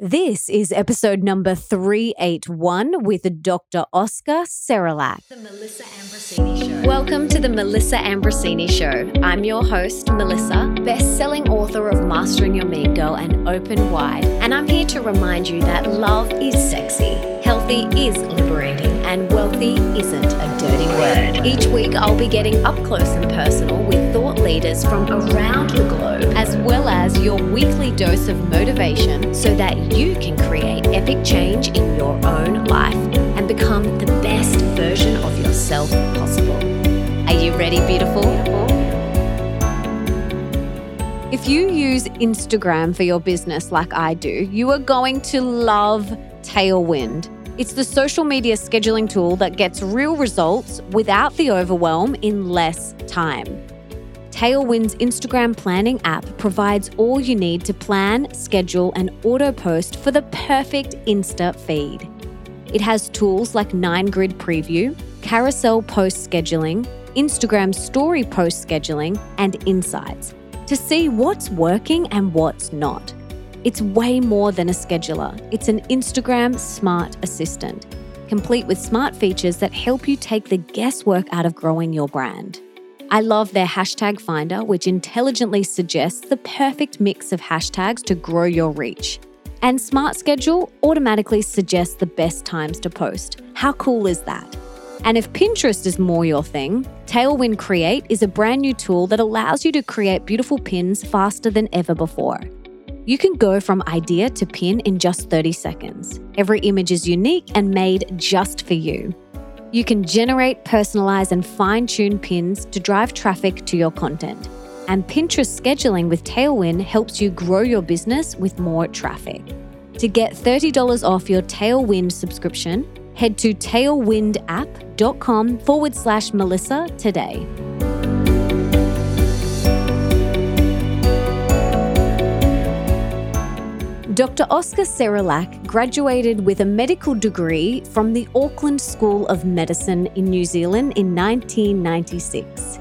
This is episode number 381 with Dr. Oscar Serrallach. The Melissa Ambrosini Show. Welcome to the Melissa Ambrosini Show. I'm your host, Melissa, best-selling author of Mastering Your Mean Girl and Open Wide. And I'm here to remind you that love is sexy, healthy is liberating, and wealthy isn't a dirty word. Each week, I'll be getting up close and personal with thought leaders from around the globe, as well as your weekly dose of motivation so that you can create epic change in your own life and become the best version of yourself possible. Are you ready, beautiful? If you use Instagram for your business like I do, you are going to love Tailwind. It's the social media scheduling tool that gets real results without the overwhelm in less time. Tailwind's Instagram planning app provides all you need to plan, schedule, and auto-post for the perfect Insta feed. It has tools like 9-grid preview, carousel post scheduling, Instagram story post scheduling, and insights to see what's working and what's not. It's way more than a scheduler. It's an Instagram smart assistant, complete with smart features that help you take the guesswork out of growing your brand. I love their hashtag finder, which intelligently suggests the perfect mix of hashtags to grow your reach. And Smart Schedule automatically suggests the best times to post. How cool is that? And if Pinterest is more your thing, Tailwind Create is a brand new tool that allows you to create beautiful pins faster than ever before. You can go from idea to pin in just 30 seconds. Every image is unique and made just for you. You can generate, personalize, and fine-tune pins to drive traffic to your content. And Pinterest scheduling with Tailwind helps you grow your business with more traffic. To get $30 off your Tailwind subscription, head to tailwindapp.com/Melissa today. Dr. Oscar Serrallach graduated with a medical degree from the Auckland School of Medicine in New Zealand in 1996.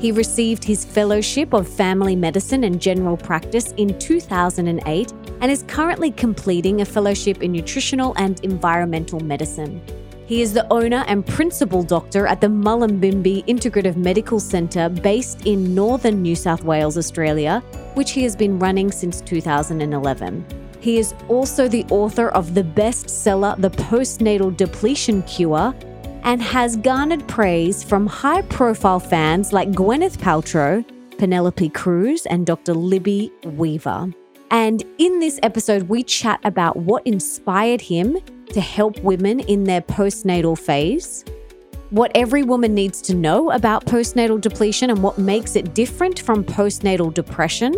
He received his Fellowship of Family Medicine and General Practice in 2008 and is currently completing a Fellowship in Nutritional and Environmental Medicine. He is the owner and principal doctor at the Mullumbimby Integrative Medical Centre based in northern New South Wales, Australia, which he has been running since 2011. He is also the author of the bestseller, The Postnatal Depletion Cure, and has garnered praise from high-profile fans like Gwyneth Paltrow, Penelope Cruz, and Dr. Libby Weaver. And in this episode, we chat about what inspired him to help women in their postnatal phase, what every woman needs to know about postnatal depletion and what makes it different from postnatal depression,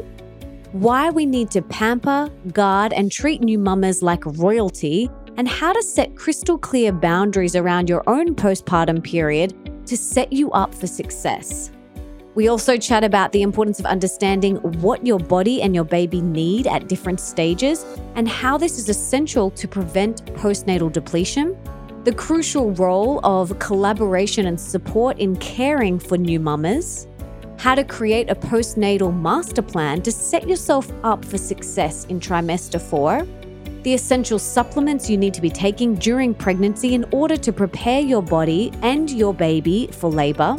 why we need to pamper, guard, and treat new mamas like royalty, and how to set crystal clear boundaries around your own postpartum period to set you up for success. We also chat about the importance of understanding what your body and your baby need at different stages and how this is essential to prevent postnatal depletion, the crucial role of collaboration and support in caring for new mamas, how to create a postnatal master plan to set yourself up for success in trimester 4, the essential supplements you need to be taking during pregnancy in order to prepare your body and your baby for labor,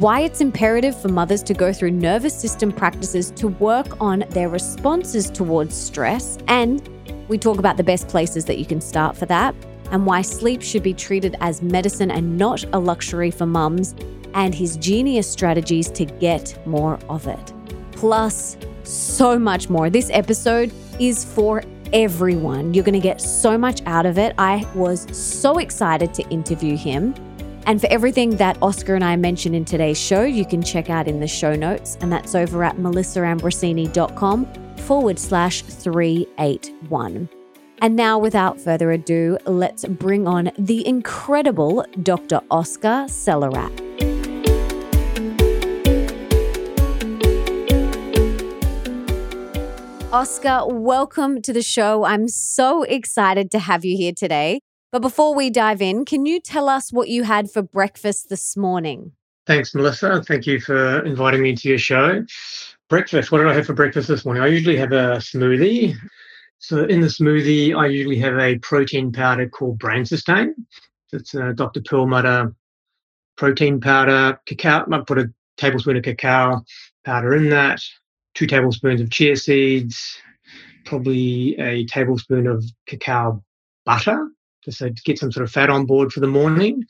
why it's imperative for mothers to go through nervous system practices to work on their responses towards stress, and we talk about the best places that you can start for that, and why sleep should be treated as medicine and not a luxury for mums, and his genius strategies to get more of it. Plus, so much more. This episode is for everyone. You're going to get so much out of it. I was so excited to interview him. And for everything that Oscar and I mentioned in today's show, you can check out in the show notes, and that's over at melissaambrosini.com/381. And now, without further ado, let's bring on the incredible Dr. Oscar Serrallach. Oscar, welcome to the show. I'm so excited to have you here today. But before we dive in, can you tell us what you had for breakfast this morning? Thanks, Melissa. Thank you for inviting me to your show. Breakfast, what did I have for breakfast this morning? I usually have a smoothie. So in the smoothie, I usually have a protein powder called Brain Sustain. It's a Dr. Perlmutter protein powder, cacao. I might put a tablespoon of cacao powder in that, 2 tablespoons of chia seeds, probably a tablespoon of cacao butter, just to get some sort of fat on board for the morning.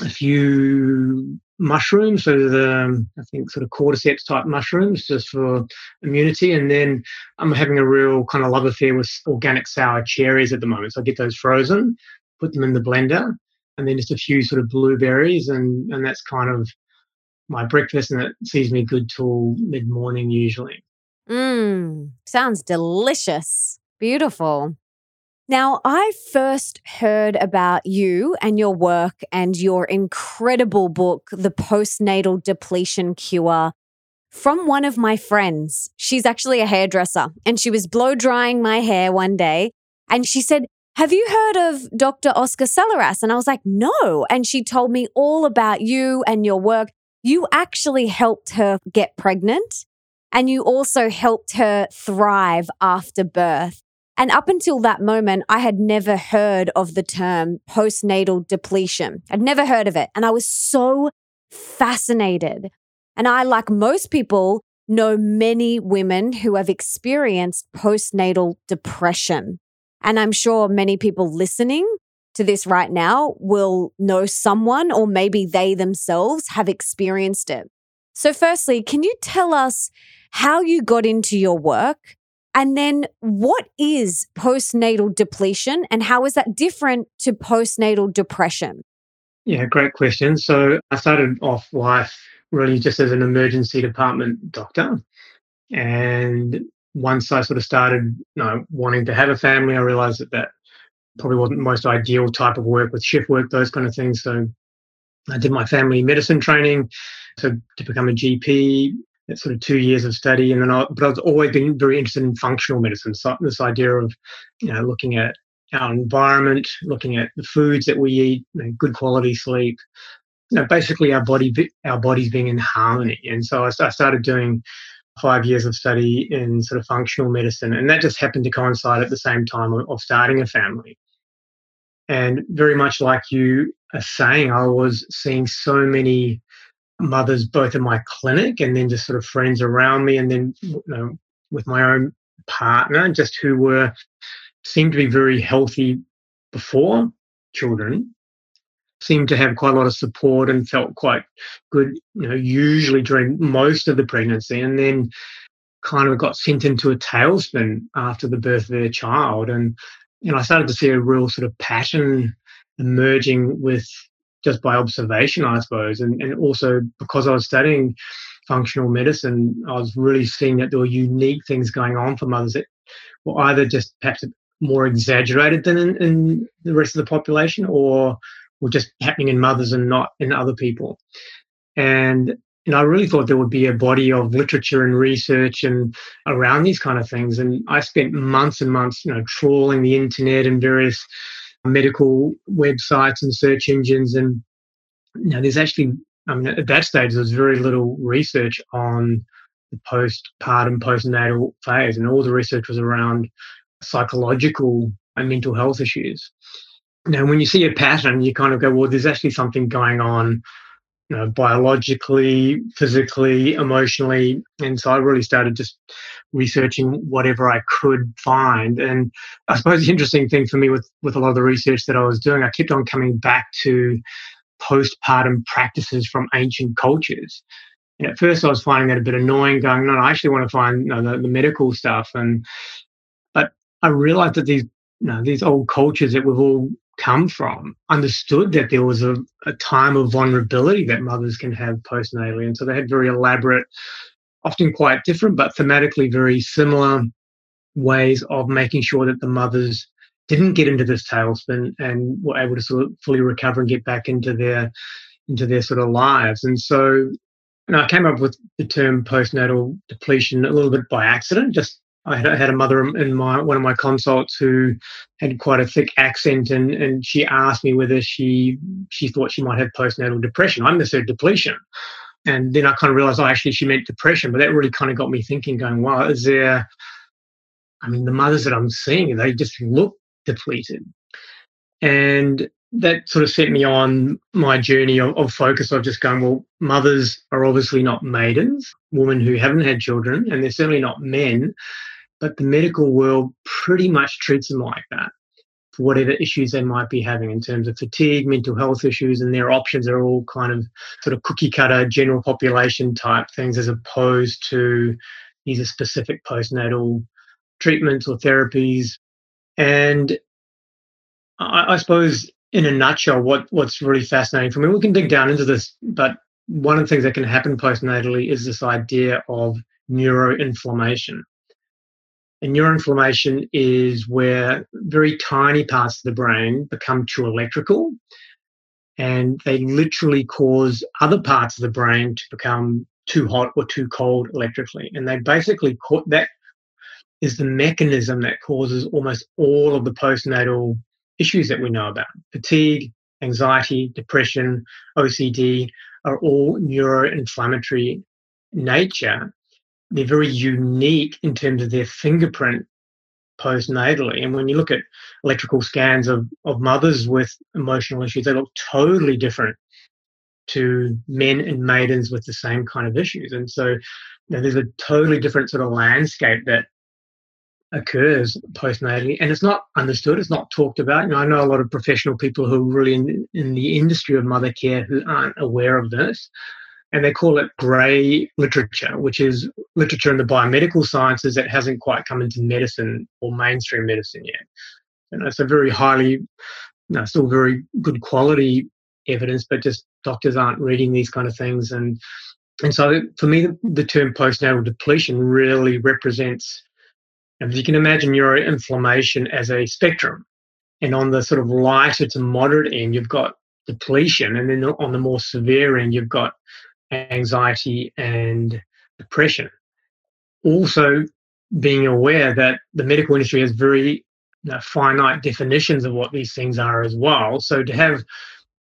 A few mushrooms, so the, I think, sort of cordyceps type mushrooms just for immunity. And then I'm having a real kind of love affair with organic sour cherries at the moment. So I get those frozen, put them in the blender, and then just a few sort of blueberries. And that's kind of my breakfast, and it sees me good till mid-morning usually. Mmm, sounds delicious. Beautiful. Now, I first heard about you and your work and your incredible book, The Postnatal Depletion Cure, from one of my friends. She's actually a hairdresser, and she was blow drying my hair one day, and she said, "Have you heard of Dr. Oscar Serrallach?" And I was like, "No." And she told me all about you and your work. You actually helped her get pregnant, and you also helped her thrive after birth. And up until that moment, I had never heard of the term postnatal depletion. I'd never heard of it. And I was so fascinated. And I, like most people, know many women who have experienced postnatal depression. And I'm sure many people listening to this right now will know someone, or maybe they themselves have experienced it. So firstly, can you tell us how you got into your work? And then what is postnatal depletion, and how is that different to postnatal depression? Yeah, great question. So I started off life really just as an emergency department doctor. And once I sort of started, you know, wanting to have a family, I realised that that probably wasn't the most ideal type of work, with shift work, those kind of things. So I did my family medicine training to become a GP. That's sort of 2 years of study, and then but I've always been very interested in functional medicine. So this idea of, you know, looking at our environment, looking at the foods that we eat, you know, good quality sleep, you know, basically our bodies being in harmony. And so I started doing 5 years of study in sort of functional medicine, and that just happened to coincide at the same time of starting a family. And very much like you are saying, I was seeing so many mothers both in my clinic and then just sort of friends around me, and then, you know, with my own partner, just who seemed to be very healthy before children, seemed to have quite a lot of support and felt quite good, you know, usually during most of the pregnancy, and then kind of got sent into a tailspin after the birth of their child. And, you know, I started to see a real sort of pattern emerging with just by observation, I suppose, and also because I was studying functional medicine, I was really seeing that there were unique things going on for mothers that were either just perhaps more exaggerated than in the rest of the population, or were just happening in mothers and not in other people. And I really thought there would be a body of literature and research and around these kind of things. And I spent months and months, you know, trawling the internet and various medical websites and search engines, and, you know, there's actually, I mean, at that stage there was very little research on the postpartum, postnatal phase, and all the research was around psychological and mental health issues. Now, when you see a pattern, you kind of go, well, there's actually something going on, you know, biologically, physically, emotionally. And so I really started just researching whatever I could find. And I suppose the interesting thing for me with a lot of the research that I was doing, I kept on coming back to postpartum practices from ancient cultures. And at first I was finding that a bit annoying, going, no, I actually want to find, you know, the medical stuff. But I realized that these, you know, these old cultures that we've all come from understood that there was a time of vulnerability that mothers can have postnatally. And so they had very elaborate, often quite different, but thematically very similar ways of making sure that the mothers didn't get into this tailspin and were able to sort of fully recover and get back into their sort of lives. And so, and I came up with the term postnatal depletion a little bit by accident. Just I had a mother in one of my consults who had quite a thick accent, and she asked me whether she thought she might have postnatal depression. I misheard depletion. And then I kind of realised, actually, she meant depression. But that really kind of got me thinking, going, wow, is there I mean, the mothers that I'm seeing, they just look depleted. And that sort of set me on my journey of focus of just going, well, mothers are obviously not maidens, women who haven't had children, and they're certainly not men, but the medical world pretty much treats them like that for whatever issues they might be having in terms of fatigue, mental health issues, and their options are all kind of sort of cookie cutter, general population type things as opposed to these are specific postnatal treatments or therapies. And I suppose in a nutshell, what's really fascinating for me, we can dig down into this, but one of the things that can happen postnatally is this idea of neuroinflammation. And neuroinflammation is where very tiny parts of the brain become too electrical, and they literally cause other parts of the brain to become too hot or too cold electrically. And they basically, that is the mechanism that causes almost all of the postnatal issues that we know about. Fatigue, anxiety, depression, OCD are all neuroinflammatory nature. They're very unique in terms of their fingerprint postnatally. And when you look at electrical scans of mothers with emotional issues, they look totally different to men and maidens with the same kind of issues. And so, you know, there's a totally different sort of landscape that occurs postnatally, and it's not understood, it's not talked about. You know, I know a lot of professional people who are really in the industry of mother care who aren't aware of this, and they call it grey literature, which is literature in the biomedical sciences that hasn't quite come into medicine or mainstream medicine yet. You know, it's a very highly, you know, still very good quality evidence, but just doctors aren't reading these kind of things. And so for me, the term postnatal depletion really represents, if you can imagine, neuroinflammation as a spectrum. And on the sort of lighter to moderate end, you've got depletion. And then on the more severe end, you've got anxiety and depression. Also being aware that the medical industry has very finite definitions of what these things are as well. So to have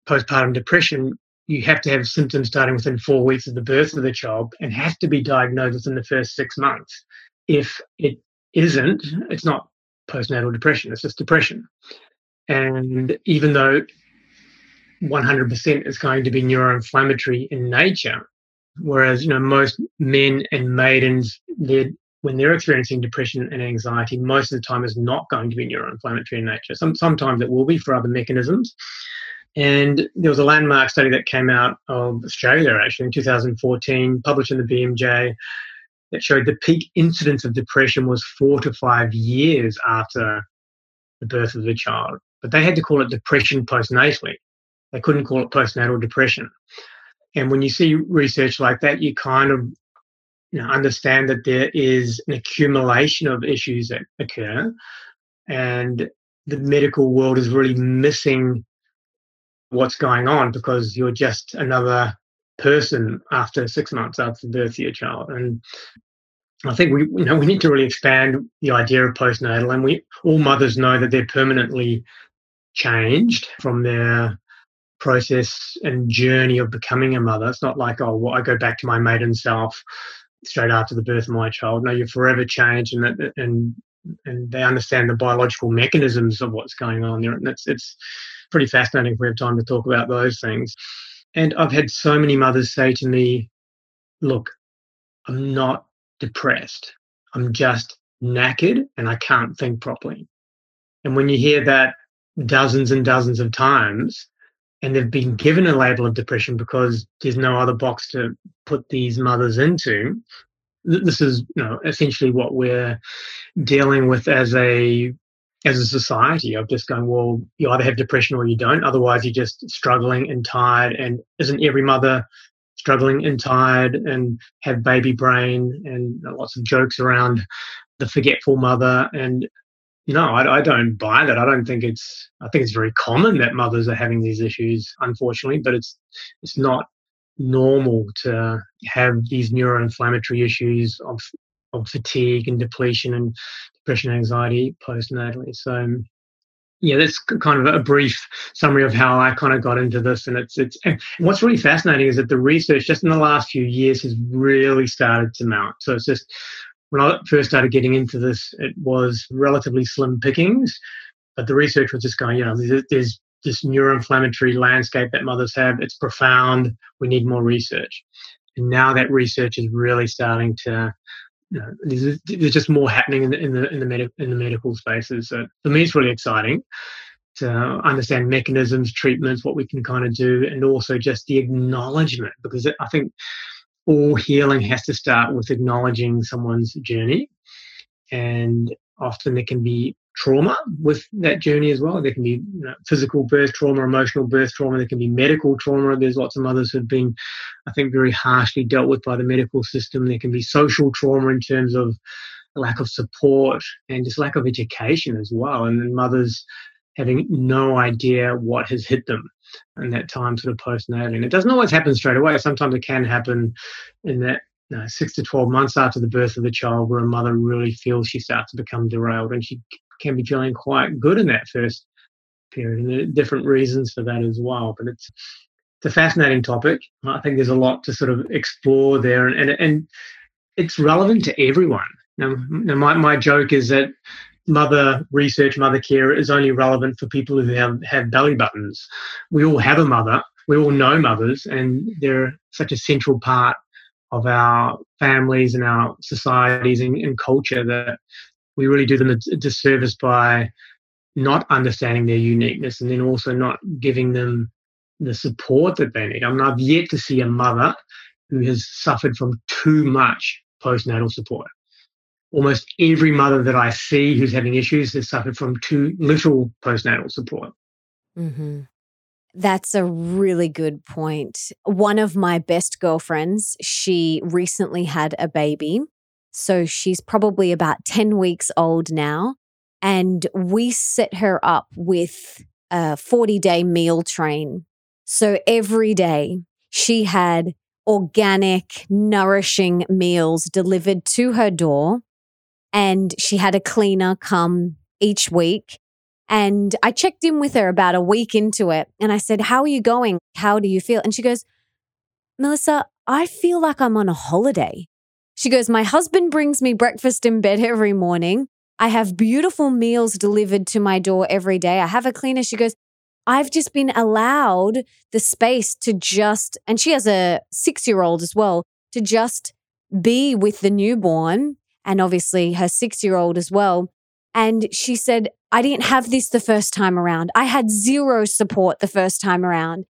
postpartum depression, you have to have symptoms starting within 4 weeks of the birth of the child and have to be diagnosed within the first 6 months. If it isn't, it's not postnatal depression, it's just depression. And even though 100% is going to be neuroinflammatory in nature, whereas, you know, most men and maidens, when they're experiencing depression and anxiety, most of the time is not going to be neuroinflammatory in nature. Sometimes it will be for other mechanisms. And there was a landmark study that came out of Australia actually in 2014, published in the BMJ, that showed the peak incidence of depression was 4 to 5 years after the birth of the child. But they had to call it depression postnatally. They couldn't call it postnatal depression. And when you see research like that, you kind of, you know, understand that there is an accumulation of issues that occur, and the medical world is really missing what's going on because you're just another person after 6 months after the birth of your child. And I think we need to really expand the idea of postnatal, and all mothers know that they're permanently changed from their process and journey of becoming a mother. It's not like, oh, well, I go back to my maiden self straight after the birth of my child. No, you're forever changed, and they understand the biological mechanisms of what's going on there. And it's pretty fascinating if we have time to talk about those things. And I've had so many mothers say to me, look, I'm not depressed. I'm just knackered and I can't think properly. And when you hear that dozens and dozens of times, and they've been given a label of depression because there's no other box to put these mothers into, this is, you know, essentially what we're dealing with as a society, of just going, well, you either have depression or you don't, otherwise you're just struggling and tired. And isn't every mother struggling and tired and have baby brain and lots of jokes around the forgetful mother? And no, I don't buy that. I think it's very common that mothers are having these issues, unfortunately, but it's not normal to have these neuroinflammatory issues of fatigue and depletion and depression, anxiety postnatally. So, yeah, that's kind of a brief summary of how I kind of got into this. And and what's really fascinating is that the research just in the last few years has really started to mount. So it's just When I first started getting into this, it was relatively slim pickings, but the research was just going, you know, there's this neuroinflammatory landscape that mothers have. It's profound. We need more research. And now that research is really starting to, you know, there's just more happening in the medical spaces. So for me, it's really exciting to understand mechanisms, treatments, what we can kind of do, and also just the acknowledgement, because I think all healing has to start with acknowledging someone's journey, and often there can be trauma with that journey as well. There can be, you know, physical birth trauma, emotional birth trauma. There can be medical trauma. There's lots of mothers who've been, I think, very harshly dealt with by the medical system. There can be social trauma in terms of lack of support and just lack of education as well, and then mothers having no idea what has hit them in that time sort of postnatal. And it doesn't always happen straight away. Sometimes it can happen in that 6 to 12 months after the birth of the child, where a mother really feels she starts to become derailed, and she can be feeling quite good in that first period. And there are different reasons for that as well. But it's a fascinating topic. I think there's a lot to sort of explore there, and it's relevant to everyone. Now my joke is that mother research, mother care is only relevant for people who have belly buttons. We all have a mother. We all know mothers, and they're such a central part of our families and our societies and culture that we really do them a disservice by not understanding their uniqueness, and then also not giving them the support that they need. I mean, I've yet to see a mother who has suffered from too much postnatal support. Almost every mother that I see who's having issues has suffered from too little postnatal support. Mm-hmm. That's a really good point. One of my best girlfriends, she recently had a baby. So she's probably about 10 weeks old now. And we set her up with a 40-day meal train. So every day she had organic, nourishing meals delivered to her door. And she had a cleaner come each week. And I checked in with her about a week into it. And I said, how are you going? How do you feel? And she goes, Melissa, I feel like I'm on a holiday. She goes, my husband brings me breakfast in bed every morning. I have beautiful meals delivered to my door every day. I have a cleaner. She goes, I've just been allowed the space to just, and she has a 6-year-old as well, to just be with the newborn. And obviously her 6-year-old as well. And she said, I didn't have this the first time around. I had zero support the first time around.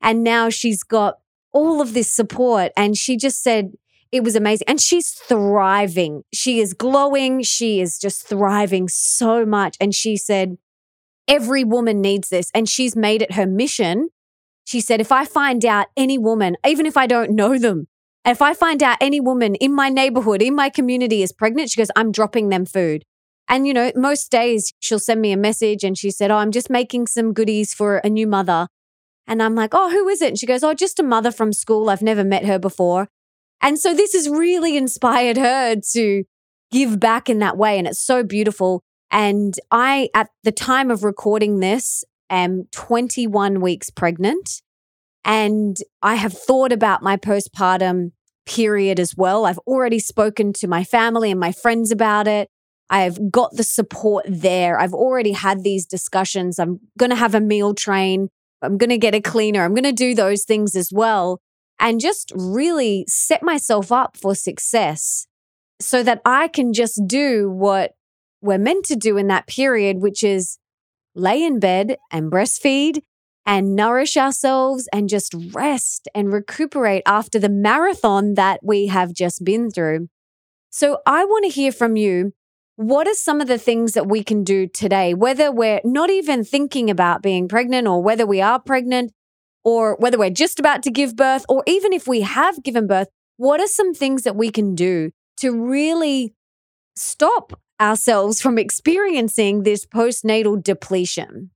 And now she's got all of this support. And she just said it was amazing. And she's thriving. She is glowing. She is just thriving so much. And she said, every woman needs this. And she's made it her mission. She said, if I find out any woman, even if I don't know them, if I find out any woman in my neighborhood, in my community is pregnant, she goes, I'm dropping them food. And, you know, most days she'll send me a message and she said, oh, I'm just making some goodies for a new mother. And I'm like, oh, who is it? And she goes, oh, just a mother from school. I've never met her before. And so this has really inspired her to give back in that way. And it's so beautiful. And I, at the time of recording this, am 21 weeks pregnant. And I have thought about my postpartum period as well. I've already spoken to my family and my friends about it. I've got the support there. I've already had these discussions. I'm going to have a meal train. I'm going to get a cleaner. I'm going to do those things as well, and just really set myself up for success so that I can just do what we're meant to do in that period, which is lay in bed and breastfeed and nourish ourselves and just rest and recuperate after the marathon that we have just been through. So I want to hear from you. What are some of the things that we can do today, whether we're not even thinking about being pregnant or whether we are pregnant or whether we're just about to give birth, or even if we have given birth? What are some things that we can do to really stop ourselves from experiencing this postnatal depletion?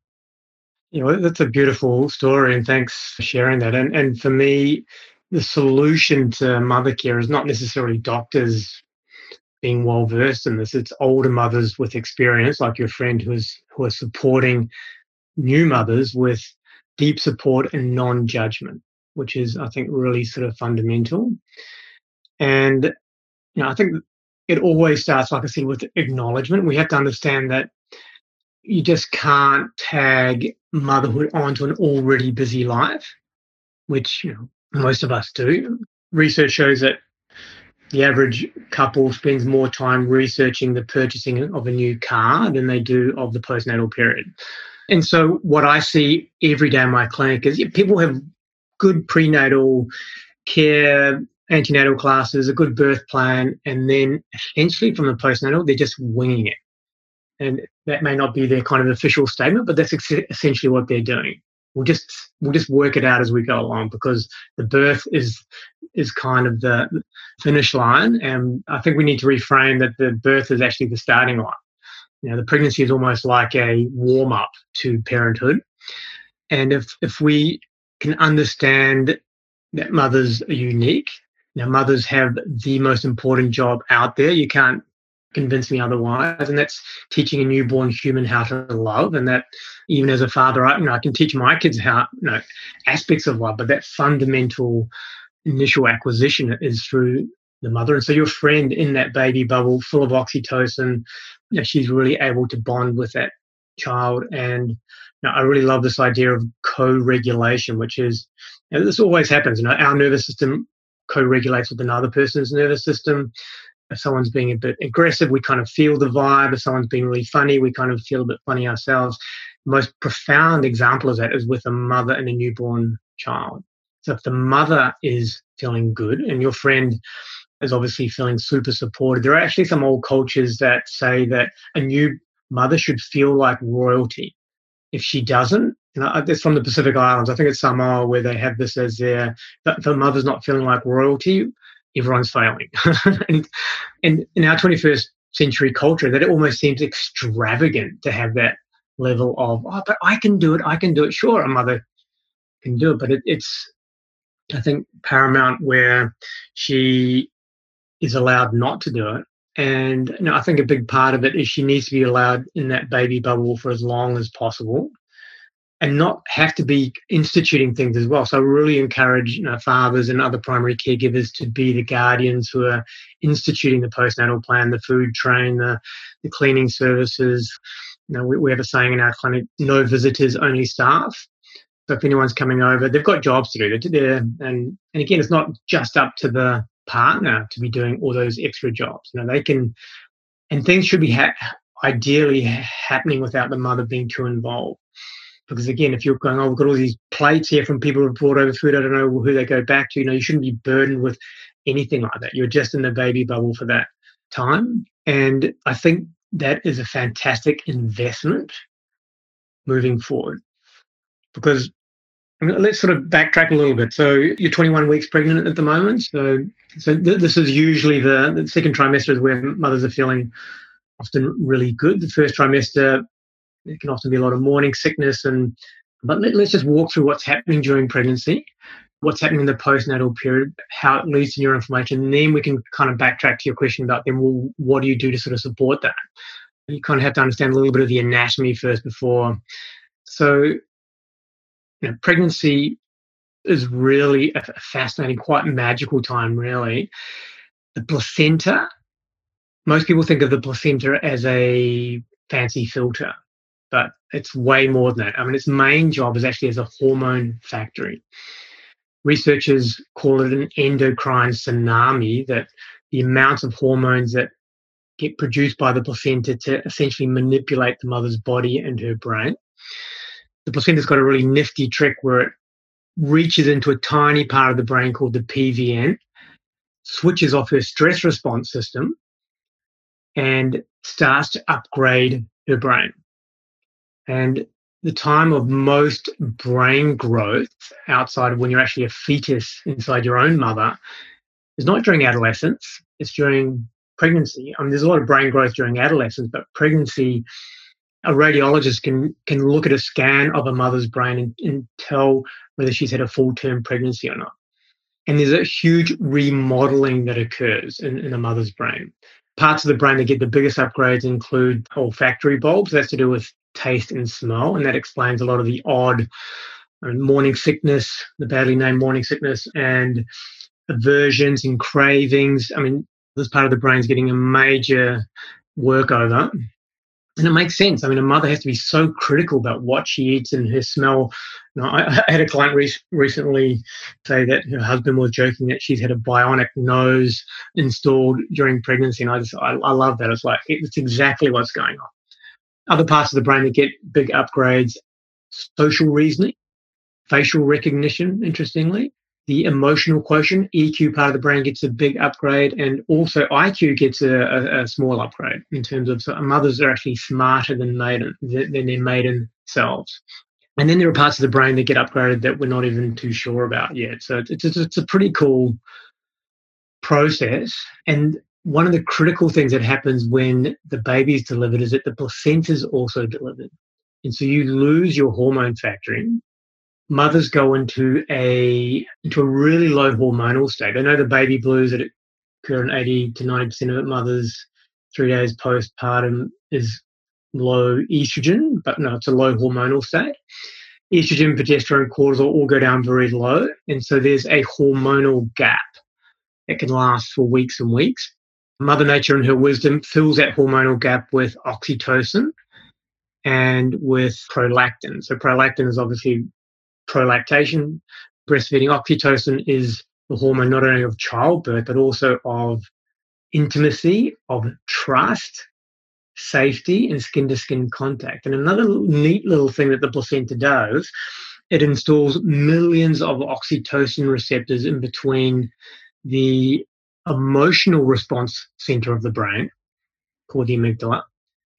You know, that's a beautiful story, and thanks for sharing that. And for me, the solution to mother care is not necessarily doctors being well-versed in this. It's older mothers with experience, like your friend, who are supporting new mothers with deep support and non-judgment, which is, I think, really sort of fundamental. And, you know, I think it always starts, like I said, with acknowledgement. We have to understand that you just can't tag motherhood onto an already busy life, which, you know, most of us do. Research shows that the average couple spends more time researching the purchasing of a new car than they do of the postnatal period. And so what I see every day in my clinic is people have good prenatal care, antenatal classes, a good birth plan, and then essentially from the postnatal, they're just winging it. And that may not be their kind of official statement, but that's essentially what they're doing. We'll just work it out as we go along, because the birth is kind of the finish line, and I think we need to reframe that the birth is actually the starting line. You know, the pregnancy is almost like a warm up to parenthood, and if we can understand that mothers are unique, you know, mothers have the most important job out there. You can't convince me otherwise, and that's teaching a newborn human how to love. And that even as a father, I can teach my kids how, you know, aspects of love, but that fundamental initial acquisition is through the mother. And so your friend in that baby bubble full of oxytocin, you know, she's really able to bond with that child. And you know, I really love this idea of co-regulation, which is, you know, this always happens. You know, our nervous system co-regulates with another person's nervous system. If someone's being a bit aggressive, we kind of feel the vibe. If someone's being really funny, we kind of feel a bit funny ourselves. The most profound example of that is with a mother and a newborn child. So if the mother is feeling good and your friend is obviously feeling super supported, there are actually some old cultures that say that a new mother should feel like royalty. If she doesn't, you know, it's from the Pacific Islands. I think it's Samoa where they have this as their, if the mother's not feeling like royalty, everyone's failing. and in our 21st century culture, that it almost seems extravagant to have that level of, oh, but I can do it. Sure, a mother can do it, but it's, I think, paramount where she is allowed not to do it. And you know, I think a big part of it is she needs to be allowed in that baby bubble for as long as possible and not have to be instituting things as well. So I really encourage, you know, fathers and other primary caregivers to be the guardians who are instituting the postnatal plan, the food train, the cleaning services. You know, we have a saying in our clinic, no visitors, only staff. So if anyone's coming over, they've got jobs to do. They're, and again, it's not just up to the partner to be doing all those extra jobs. You know, they can, and things should be ideally happening without the mother being too involved. Because again, if you're going, oh, we've got all these plates here from people who brought over food, I don't know who they go back to, you know, you shouldn't be burdened with anything like that. You're just in the baby bubble for that time. And I think that is a fantastic investment moving forward. Because let's sort of backtrack a little bit. So you're 21 weeks pregnant at the moment. So this is usually the second trimester is where mothers are feeling often really good. The first trimester, there can often be a lot of morning sickness, but let's just walk through what's happening during pregnancy, what's happening in the postnatal period, how it leads to neuroinflammation, and then we can kind of backtrack to your question about then, well, what do you do to sort of support that? You kind of have to understand a little bit of the anatomy first before. So you know, pregnancy is really a fascinating, quite magical time, really. The placenta, most people think of the placenta as a fancy filter, but it's way more than that. I mean, its main job is actually as a hormone factory. Researchers call it an endocrine tsunami, that the amounts of hormones that get produced by the placenta to essentially manipulate the mother's body and her brain. The placenta's got a really nifty trick where it reaches into a tiny part of the brain called the PVN, switches off her stress response system, and starts to upgrade her brain. And the time of most brain growth outside of when you're actually a fetus inside your own mother is not during adolescence, it's during pregnancy. I mean, there's a lot of brain growth during adolescence, but pregnancy, a radiologist can look at a scan of a mother's brain and tell whether she's had a full-term pregnancy or not. And there's a huge remodeling that occurs in a mother's brain. Parts of the brain that get the biggest upgrades include olfactory bulbs. That's to do with taste and smell, and that explains a lot of the odd morning sickness, the badly named morning sickness, and aversions and cravings. I mean, this part of the brain's getting a major work over. And it makes sense. I mean, a mother has to be so critical about what she eats and her smell. You know, I had a client recently say that her husband was joking that she's had a bionic nose installed during pregnancy. And I love that. It's like, it's exactly what's going on. Other parts of the brain that get big upgrades, social reasoning, facial recognition, interestingly. The emotional quotient, EQ part of the brain, gets a big upgrade, and also IQ gets a small upgrade in terms of so mothers are actually smarter than their maiden selves. And then there are parts of the brain that get upgraded that we're not even too sure about yet. So it's a pretty cool process. And one of the critical things that happens when the baby is delivered is that the placenta is also delivered. And so you lose your hormone factory. Mothers go into a really low hormonal state. I know the baby blues that occur in 80 to 90% of mothers 3 days postpartum is low estrogen, but no, it's a low hormonal state. Estrogen, progesterone, cortisol all go down very low. And so there's a hormonal gap that can last for weeks and weeks. Mother Nature, in her wisdom, fills that hormonal gap with oxytocin and with prolactin. So prolactin is obviously prolactation, breastfeeding. Oxytocin is the hormone not only of childbirth, but also of intimacy, of trust, safety, and skin-to-skin contact. And another neat little thing that the placenta does, it installs millions of oxytocin receptors in between the emotional response center of the brain, called the amygdala,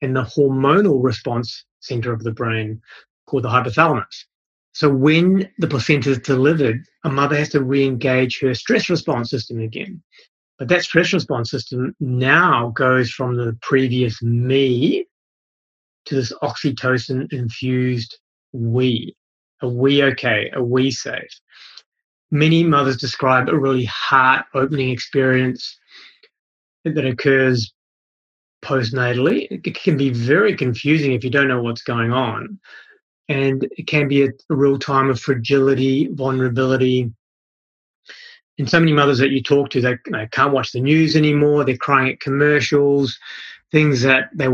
and the hormonal response center of the brain, called the hypothalamus. So when the placenta is delivered, a mother has to re-engage her stress response system again. But that stress response system now goes from the previous me to this oxytocin-infused we. Are we okay? Are we safe? Many mothers describe a really heart-opening experience that occurs postnatally. It can be very confusing if you don't know what's going on. And it can be a real time of fragility, vulnerability. And so many mothers that you talk to, they can't watch the news anymore. They're crying at commercials. Things that they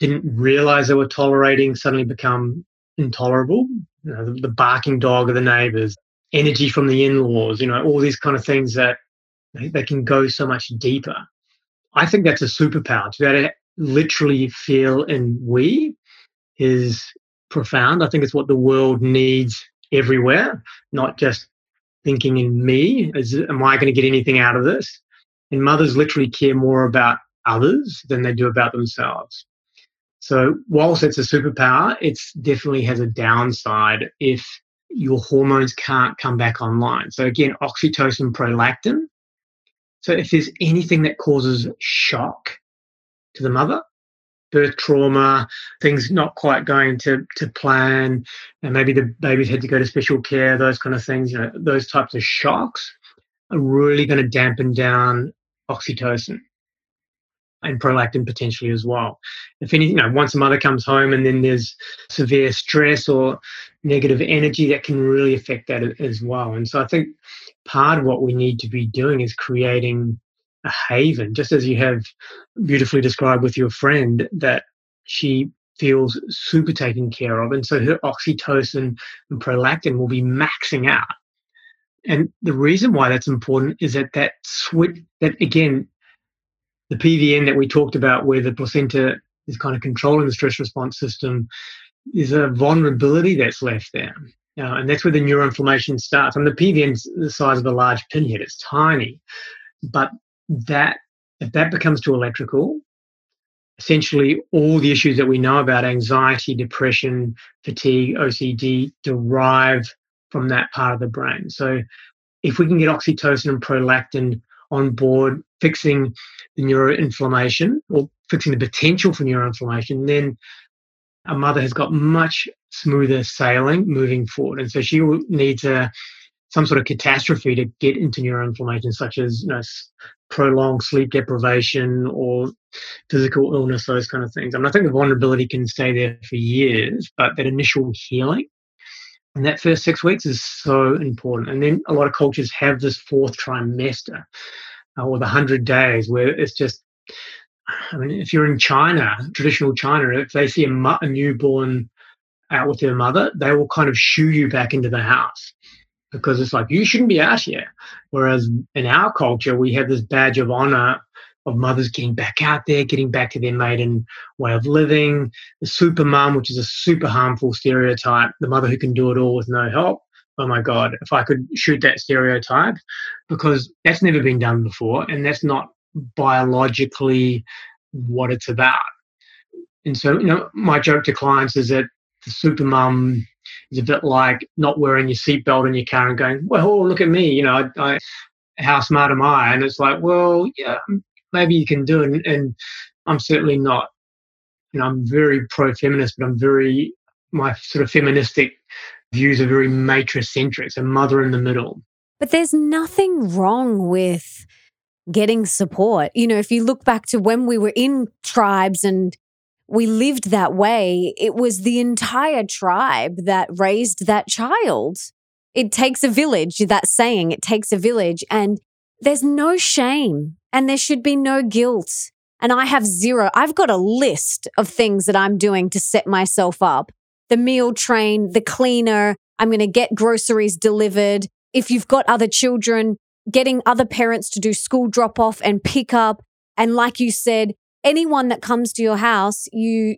didn't realize they were tolerating suddenly become intolerable. You know, the barking dog of the neighbors, energy from the in-laws, you know, all these kind of things that they can go so much deeper. I think that's a superpower. To be able to literally feel in we is profound. I think it's what the world needs everywhere, not just thinking in me, am I going to get anything out of this? And mothers literally care more about others than they do about themselves. So whilst it's a superpower, it definitely has a downside if your hormones can't come back online. So again, oxytocin, prolactin. So if there's anything that causes shock to the mother, birth trauma, things not quite going to plan, and maybe the baby's had to go to special care, those kind of things, you know, those types of shocks are really going to dampen down oxytocin and prolactin potentially as well. If anything, you know, once a mother comes home and then there's severe stress or negative energy, that can really affect that as well. And so I think part of what we need to be doing is creating a haven, just as you have beautifully described with your friend, that she feels super taken care of. And so her oxytocin and prolactin will be maxing out. And the reason why that's important is that switch, that again, the PVN that we talked about where the placenta is kind of controlling the stress response system, is a vulnerability that's left there. And that's where the neuroinflammation starts. And the PVN's the size of a large pinhead. It's tiny. But that if that becomes too electrical, essentially all the issues that we know about anxiety, depression, fatigue, OCD derive from that part of the brain. So if we can get oxytocin and prolactin on board, fixing the neuroinflammation or fixing the potential for neuroinflammation, then a mother has got much smoother sailing moving forward. And so she will need some sort of catastrophe to get into neuroinflammation, such as, you know, prolonged sleep deprivation or physical illness, those kind of things. I mean, I think the vulnerability can stay there for years, but that initial healing in that first 6 weeks is so important. And then a lot of cultures have this fourth trimester or the 100 days, where it's just, I mean, if you're in China, traditional China, if they see a newborn out with their mother, they will kind of shoo you back into the house because it's like, you shouldn't be out here. Whereas in our culture, we have this badge of honor of mothers getting back out there, getting back to their maiden way of living, the super mum, which is a super harmful stereotype, the mother who can do it all with no help. Oh my God, if I could shoot that stereotype, because that's never been done before and that's not biologically what it's about. And so, you know, my joke to clients is that the super mum is a bit like not wearing your seatbelt in your car and going, well, look at me, you know, how smart am I? And it's like, well, yeah, maybe you can do it. And I'm certainly not, you know, I'm very pro-feminist, but my sort of feministic views are very matricentric, so mother in the middle. But there's nothing wrong with getting support. You know, if you look back to when we were in tribes and we lived that way, it was the entire tribe that raised that child. It takes a village, that saying, it takes a village. And there's no shame and there should be no guilt. And I've got a list of things that I'm doing to set myself up. The meal train, the cleaner, I'm going to get groceries delivered. If you've got other children, getting other parents to do school drop-off and pick-up. And like you said, anyone that comes to your house, you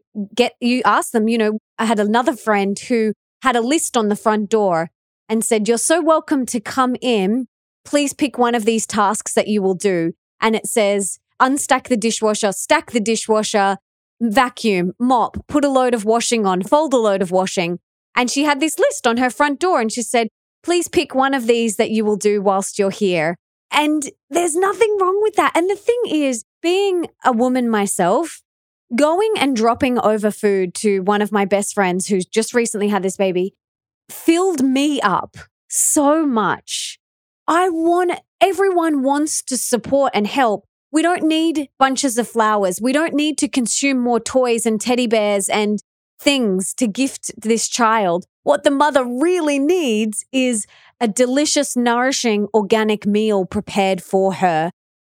ask them, you know, I had another friend who had a list on the front door and said, you're so welcome to come in. Please pick one of these tasks that you will do. And it says, unstack the dishwasher, stack the dishwasher, vacuum, mop, put a load of washing on, fold a load of washing. And she had this list on her front door and she said, please pick one of these that you will do whilst you're here. And there's nothing wrong with that. And the thing is, being a woman myself, going and dropping over food to one of my best friends who's just recently had this baby filled me up so much. Everyone wants to support and help. We don't need bunches of flowers. We don't need to consume more toys and teddy bears and things to gift this child. What the mother really needs is a delicious, nourishing, organic meal prepared for her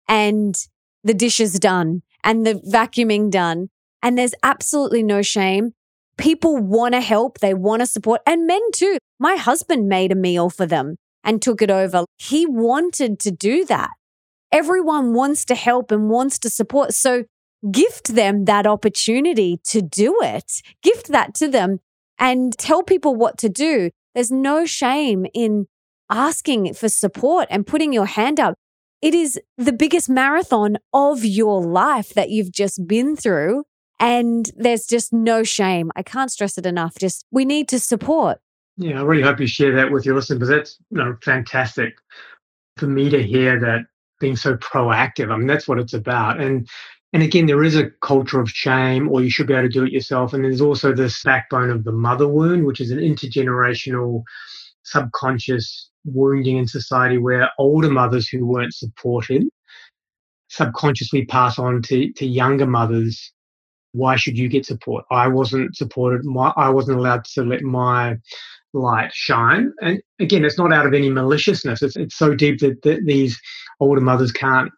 and the dishes done and the vacuuming done. And there's absolutely no shame. People want to help. They want to support. And men too. My husband made a meal for them and took it over. He wanted to do that. Everyone wants to help and wants to support. So gift them that opportunity to do it. Gift that to them and tell people what to do. There's no shame in asking for support and putting your hand up. It is the biggest marathon of your life that you've just been through. And there's just no shame. I can't stress it enough. Just we need to support. Yeah, I really hope you share that with your listeners, because that's, you know, fantastic for me to hear that, being so proactive. I mean, that's what it's about. And again, there is a culture of shame, or you should be able to do it yourself. And there's also this backbone of the mother wound, which is an intergenerational subconscious wounding in society where older mothers who weren't supported subconsciously pass on to younger mothers, why should you get support? I wasn't supported. I wasn't allowed to let my light shine. And again, it's not out of any maliciousness. It's so deep that these older mothers can't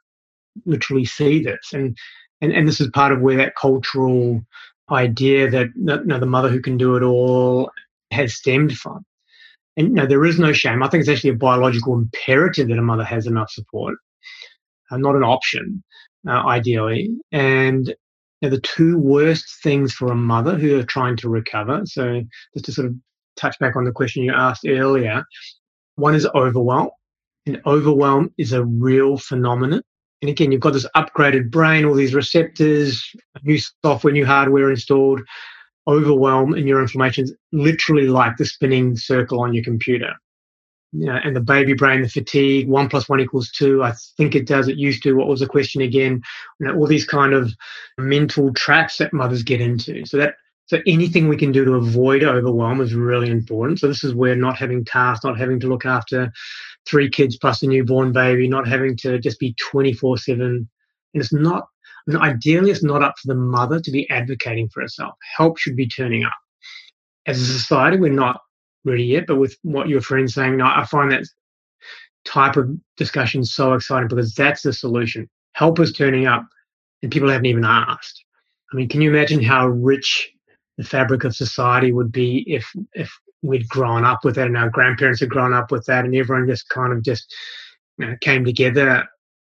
literally see this. And this is part of where that cultural idea that, you know, the mother who can do it all has stemmed from. And, you know, there is no shame. I think it's actually a biological imperative that a mother has enough support, not an option, ideally. And, you know, the two worst things for a mother who are trying to recover, so just to sort of touch back on the question you asked earlier, one is overwhelm. And overwhelm is a real phenomenon. And again, you've got this upgraded brain, all these receptors, new software, new hardware installed. Overwhelm in your information is literally like the spinning circle on your computer. You know, and the baby brain, the fatigue, 1 + 1 = 2. I think it does. It used to. What was the question again? You know, all these kind of mental traps that mothers get into. So anything we can do to avoid overwhelm is really important. So this is where not having tasks, not having to look after 3 kids plus a newborn baby, not having to just be 24/7. And it's not, ideally it's not up for the mother to be advocating for herself. Help should be turning up. As a society, we're not ready yet, but with what your friend's saying, I find that type of discussion is so exciting because that's the solution. Helpers turning up and people haven't even asked. I mean, can you imagine how rich the fabric of society would be if we'd grown up with that and our grandparents had grown up with that and everyone just kind of just came together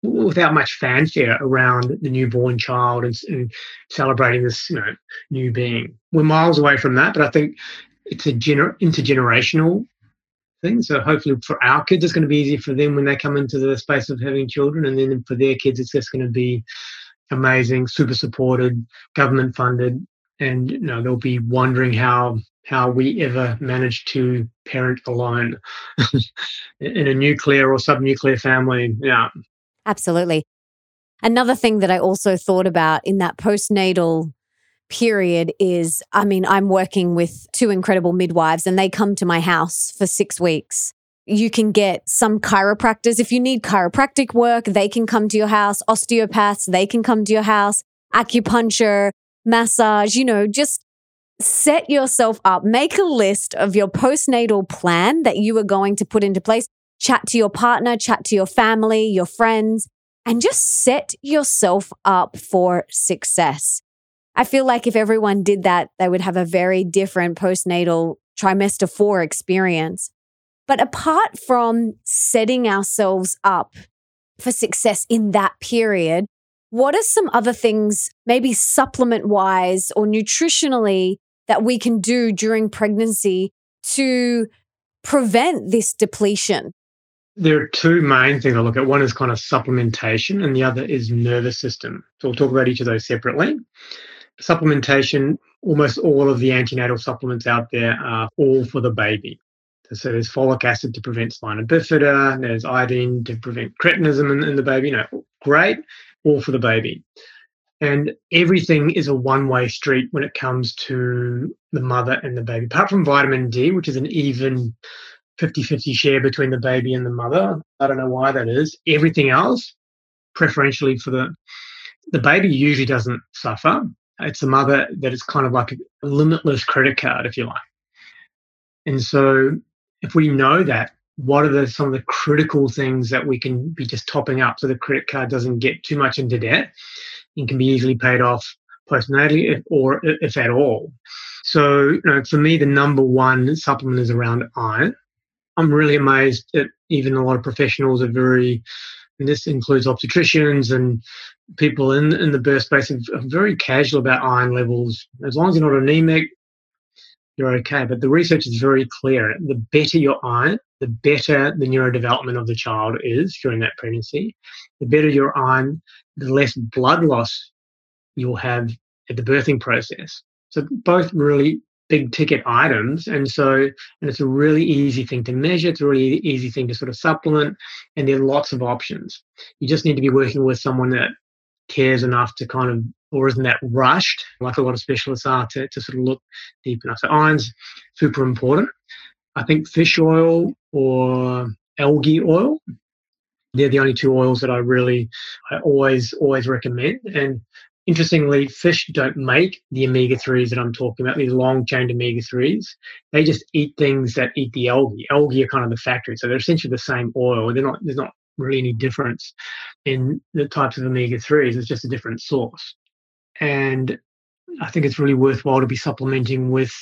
without much fanfare around the newborn child and celebrating this new being. We're miles away from that, but I think it's an intergenerational thing. So hopefully for our kids, it's going to be easy for them when they come into the space of having children, and then for their kids, it's just going to be amazing, super supported, government funded, and they'll be wondering how we ever managed to parent alone in a nuclear or sub-nuclear family. Yeah. Absolutely. Another thing that I also thought about in that postnatal period is, I mean, I'm working with two incredible midwives and they come to my house for 6 weeks. You can get some chiropractors. If you need chiropractic work, they can come to your house. Osteopaths, they can come to your house. Acupuncture, massage, just set yourself up. Make a list of your postnatal plan that you are going to put into place. Chat to your partner, chat to your family, your friends, and just set yourself up for success. I feel like if everyone did that, they would have a very different postnatal trimester 4 experience. But apart from setting ourselves up for success in that period, what are some other things, maybe supplement-wise or nutritionally, that we can do during pregnancy to prevent this depletion? There are two main things I look at. One is kind of supplementation and the other is nervous system. So we'll talk about each of those separately. Supplementation, almost all of the antenatal supplements out there are all for the baby. So there's folic acid to prevent spina bifida, there's iodine to prevent cretinism in the baby. Great, all for the baby. And everything is a one-way street when it comes to the mother and the baby, apart from vitamin D, which is an even 50-50 share between the baby and the mother. I don't know why that is. Everything else, preferentially for the baby, usually doesn't suffer. It's the mother that is kind of like a limitless credit card, if you like. And so if we know that, what are some of the critical things that we can be just topping up so the credit card doesn't get too much into debt and can be easily paid off postnatally if at all? So for me, the number one supplement is around iron. I'm really amazed that even a lot of professionals are and this includes obstetricians and people in the birth space, are very casual about iron levels. As long as you're not anemic, you're okay. But the research is very clear. The better your iron, the better the neurodevelopment of the child is during that pregnancy. The better your iron, the less blood loss you'll have at the birthing process. So both really big ticket items. And it's a really easy thing to measure. It's a really easy thing to sort of supplement. And there are lots of options. You just need to be working with someone that cares enough to kind of, or isn't that rushed, like a lot of specialists are, to sort of look deep enough. So iron's super important. I think fish oil or algae oil, they're the only two oils that I always recommend. And interestingly, fish don't make the omega-3s that I'm talking about, these long-chain omega-3s. They just eat things that eat the algae. Algae are kind of the factory, so they're essentially the same oil. There's not really any difference in the types of omega-3s. It's just a different source. And I think it's really worthwhile to be supplementing with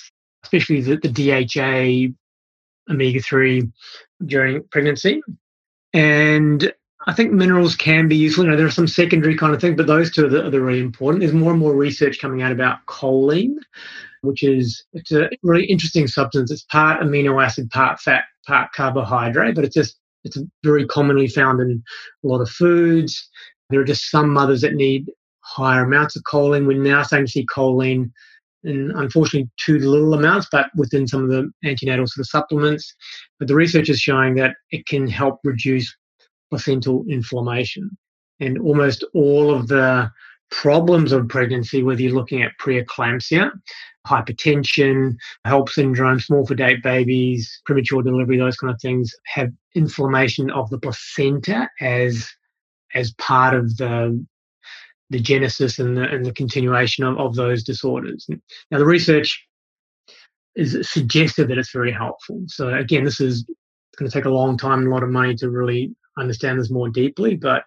especially the DHA omega-3 during pregnancy. And I think minerals can be useful. There are some secondary kind of things, but those two are the really important. There's more and more research coming out about choline, which is it's a really interesting substance. It's part amino acid, part fat, part carbohydrate, but it's very commonly found in a lot of foods. There are just some mothers that need higher amounts of choline. We're now starting to see choline in, unfortunately, too little amounts, but within some of the antenatal sort of supplements. But the research is showing that it can help reduce placental inflammation. And almost all of the problems of pregnancy, whether you're looking at preeclampsia, hypertension, HELP syndrome, small for date babies, premature delivery, those kind of things, have inflammation of the placenta as part of the genesis and the continuation of those disorders. Now, the research is suggested that it's very helpful. So again, this is going to take a long time and a lot of money to really understand this more deeply. But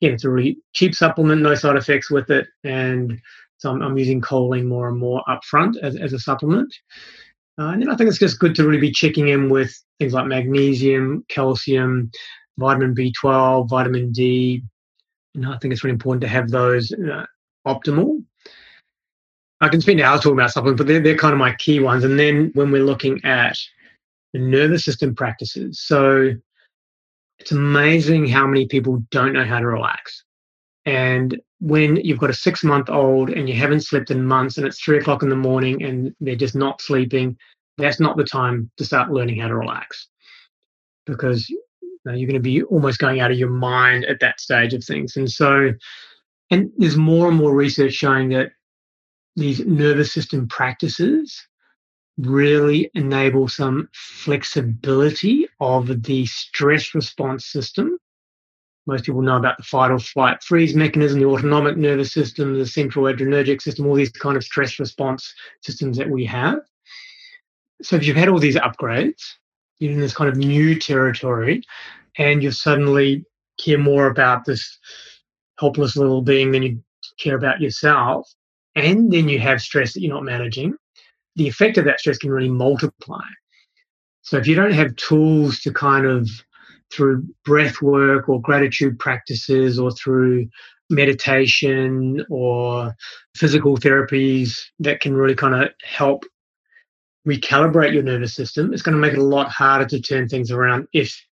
yeah, it's a really cheap supplement, no side effects with it. And so I'm using choline more and more upfront as a supplement. And then I think it's just good to really be checking in with things like magnesium, calcium, vitamin B12, vitamin D. And I think it's really important to have those optimal. I can spend hours talking about supplements, but they're kind of my key ones. And then when we're looking at the nervous system practices, so it's amazing how many people don't know how to relax. And when you've got a 6-month-old and you haven't slept in months and it's 3 o'clock in the morning and they're just not sleeping, that's not the time to start learning how to relax, because you're going to be almost going out of your mind at that stage of things. And there's more and more research showing that these nervous system practices really enable some flexibility of the stress response system. Most people know about the fight or flight freeze mechanism, the autonomic nervous system, the central adrenergic system, all these kind of stress response systems that we have. So if you've had all these upgrades, you're in this kind of new territory and you suddenly care more about this helpless little being than you care about yourself, and then you have stress that you're not managing, the effect of that stress can really multiply. So if you don't have tools to kind of, through breath work or gratitude practices or through meditation or physical therapies that can really kind of help recalibrate your nervous system, it's going to make it a lot harder to turn things around if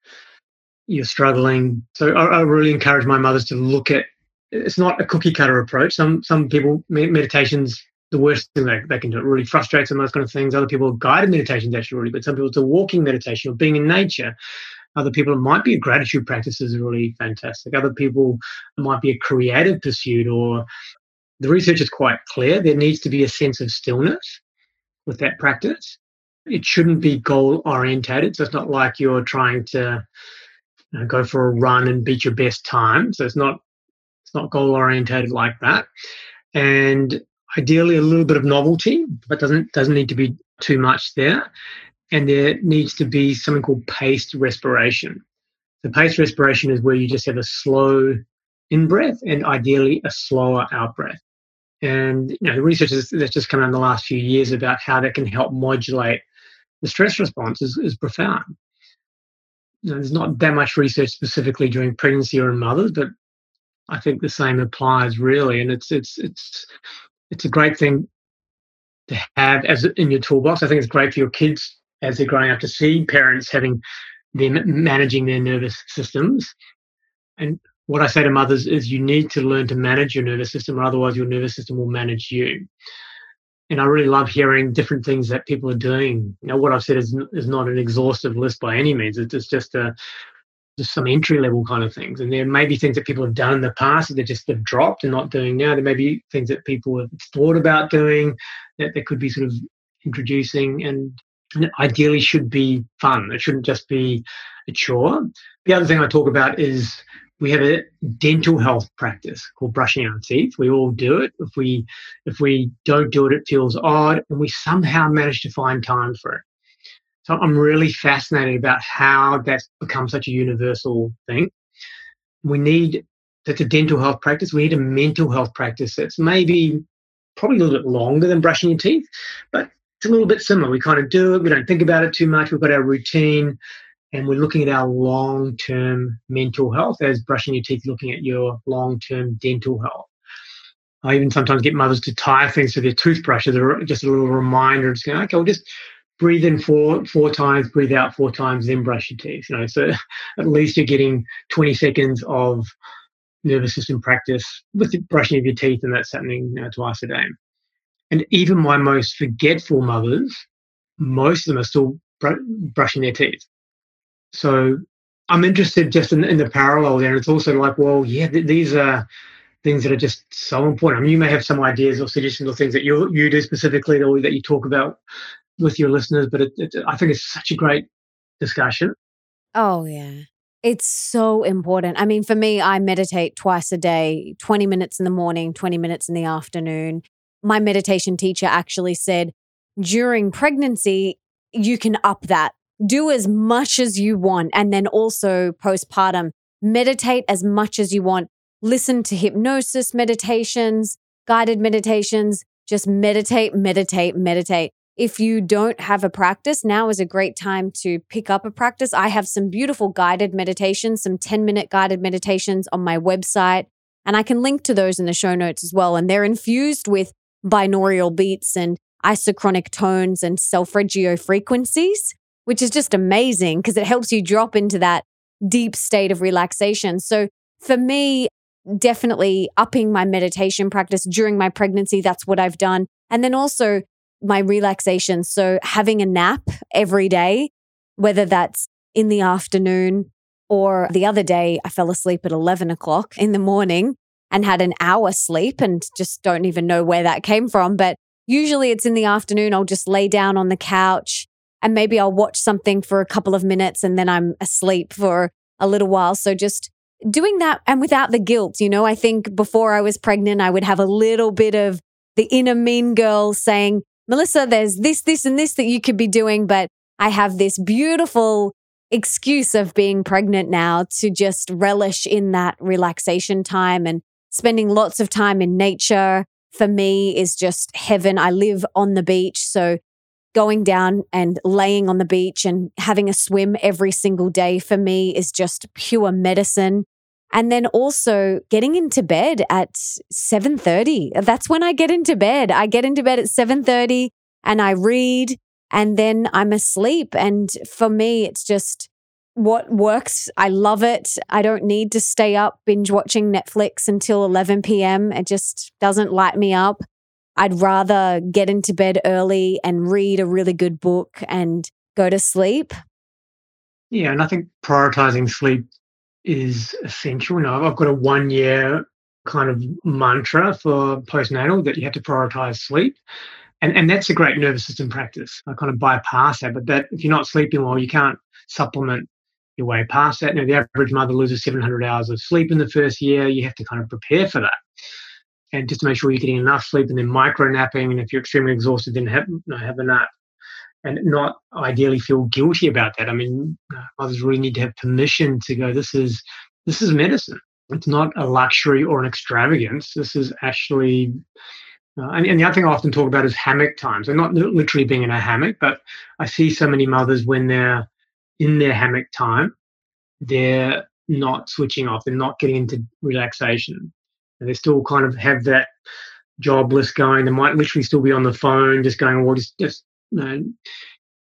you're struggling. So I really encourage my mothers to look at, it's not a cookie cutter approach. Some people, meditation's the worst thing they can do. It really frustrates them, those kind of things. Other people, guided meditation's actually really good. Some people, it's a walking meditation or being in nature. Other people, it might be a gratitude practice is really fantastic. Other people, it might be a creative pursuit, or the research is quite clear. There needs to be a sense of stillness with that practice. It shouldn't be goal orientated. So it's not like you're trying to go for a run and beat your best time. So it's not goal orientated like that. And ideally a little bit of novelty, but doesn't need to be too much there. And there needs to be something called paced respiration. The paced respiration is where you just have a slow in-breath and ideally a slower out-breath. And the research that's just come out in the last few years about how that can help modulate the stress response is profound. There's not that much research specifically during pregnancy or in mothers, but I think the same applies really. And it's a great thing to have as in your toolbox. I think it's great for your kids as they're growing up to see parents having them managing their nervous systems. And what I say to mothers is you need to learn to manage your nervous system, or otherwise your nervous system will manage you. And I really love hearing different things that people are doing. What I've said is not an exhaustive list by any means. It's just some entry-level kind of things. And there may be things that people have done in the past that they've dropped and not doing now. There may be things that people have thought about doing that they could be sort of introducing, and it ideally should be fun. It shouldn't just be a chore. The other thing I talk about is we have a dental health practice called brushing our teeth. We all do it. If we don't do it, it feels odd, and we somehow manage to find time for it. So I'm really fascinated about how that's become such a universal thing. That's a dental health practice. We need a mental health practice that's probably a little bit longer than brushing your teeth, but it's a little bit similar. We kind of do it. We don't think about it too much. We've got our routine, and we're looking at our long-term mental health as brushing your teeth, looking at your long-term dental health. I even sometimes get mothers to tie things to their toothbrushes, or just a little reminder. It's going, okay, we'll just breathe in four times, breathe out four times, then brush your teeth. So at least you're getting 20 seconds of nervous system practice with the brushing of your teeth, and that's happening twice a day. And even my most forgetful mothers, most of them are still brushing their teeth. So I'm interested just in the parallel there. It's also like, these are things that are just so important. You may have some ideas or suggestions or things that you do specifically, or that you talk about with your listeners, but I think it's such a great discussion. Oh, yeah. It's so important. For me, I meditate twice a day, 20 minutes in the morning, 20 minutes in the afternoon. My meditation teacher actually said during pregnancy, you can up that do as much as you want. And then also postpartum, meditate as much as you want. Listen to hypnosis meditations, guided meditations, just meditate, meditate, meditate. If you don't have a practice, now is a great time to pick up a practice. I have some beautiful guided meditations, some 10-minute guided meditations on my website, and I can link to those in the show notes as well. And they're infused with binaural beats and isochronic tones and self-regio frequencies, which is just amazing because it helps you drop into that deep state of relaxation. So for me, definitely upping my meditation practice during my pregnancy, that's what I've done. And then also my relaxation. So having a nap every day, whether that's in the afternoon or the other day, I fell asleep at 11 o'clock in the morning and had an hour sleep and just don't even know where that came from. But usually it's in the afternoon, I'll just lay down on the couch and maybe I'll watch something for a couple of minutes and then I'm asleep for a little while. So just doing that and without the guilt, you know, I think before I was pregnant, I would have a little bit of the inner mean girl saying, Melissa, there's this, this, and this that you could be doing, but I have this beautiful excuse of being pregnant now to just relish in that relaxation time and spending lots of time in nature for me is just heaven. I live on the beach, so going down and laying on the beach and having a swim every single day for me is just pure medicine. And then also getting into bed at 7:30. That's when I get into bed. I get into bed at 7:30 and I read and then I'm asleep. And for me, it's just what works. I love it. I don't need to stay up binge watching Netflix until 11 p.m. It just doesn't light me up. I'd rather get into bed early and read a really good book and go to sleep. Yeah, and I think prioritizing sleep is essential. Now, I've got a 1-year kind of mantra for postnatal that you have to prioritize sleep. And that's a great nervous system practice. I kind of bypass that, but that if you're not sleeping well, you can't supplement your way past that. Now, the average mother loses 700 hours of sleep in the first year. You have to kind of prepare for that. And just to make sure you're getting enough sleep and then micro-napping. And if you're extremely exhausted, then have a nap. And not ideally feel guilty about that. I mean, mothers really need to have permission to go, this is medicine. It's not a luxury or an extravagance. This is actually, and the other thing I often talk about is hammock time. So not literally being in a hammock, but I see so many mothers when they're in their hammock time, they're not switching off. They're not getting into relaxation. And they still kind of have that job list going. They might literally still be on the phone, just going, well, just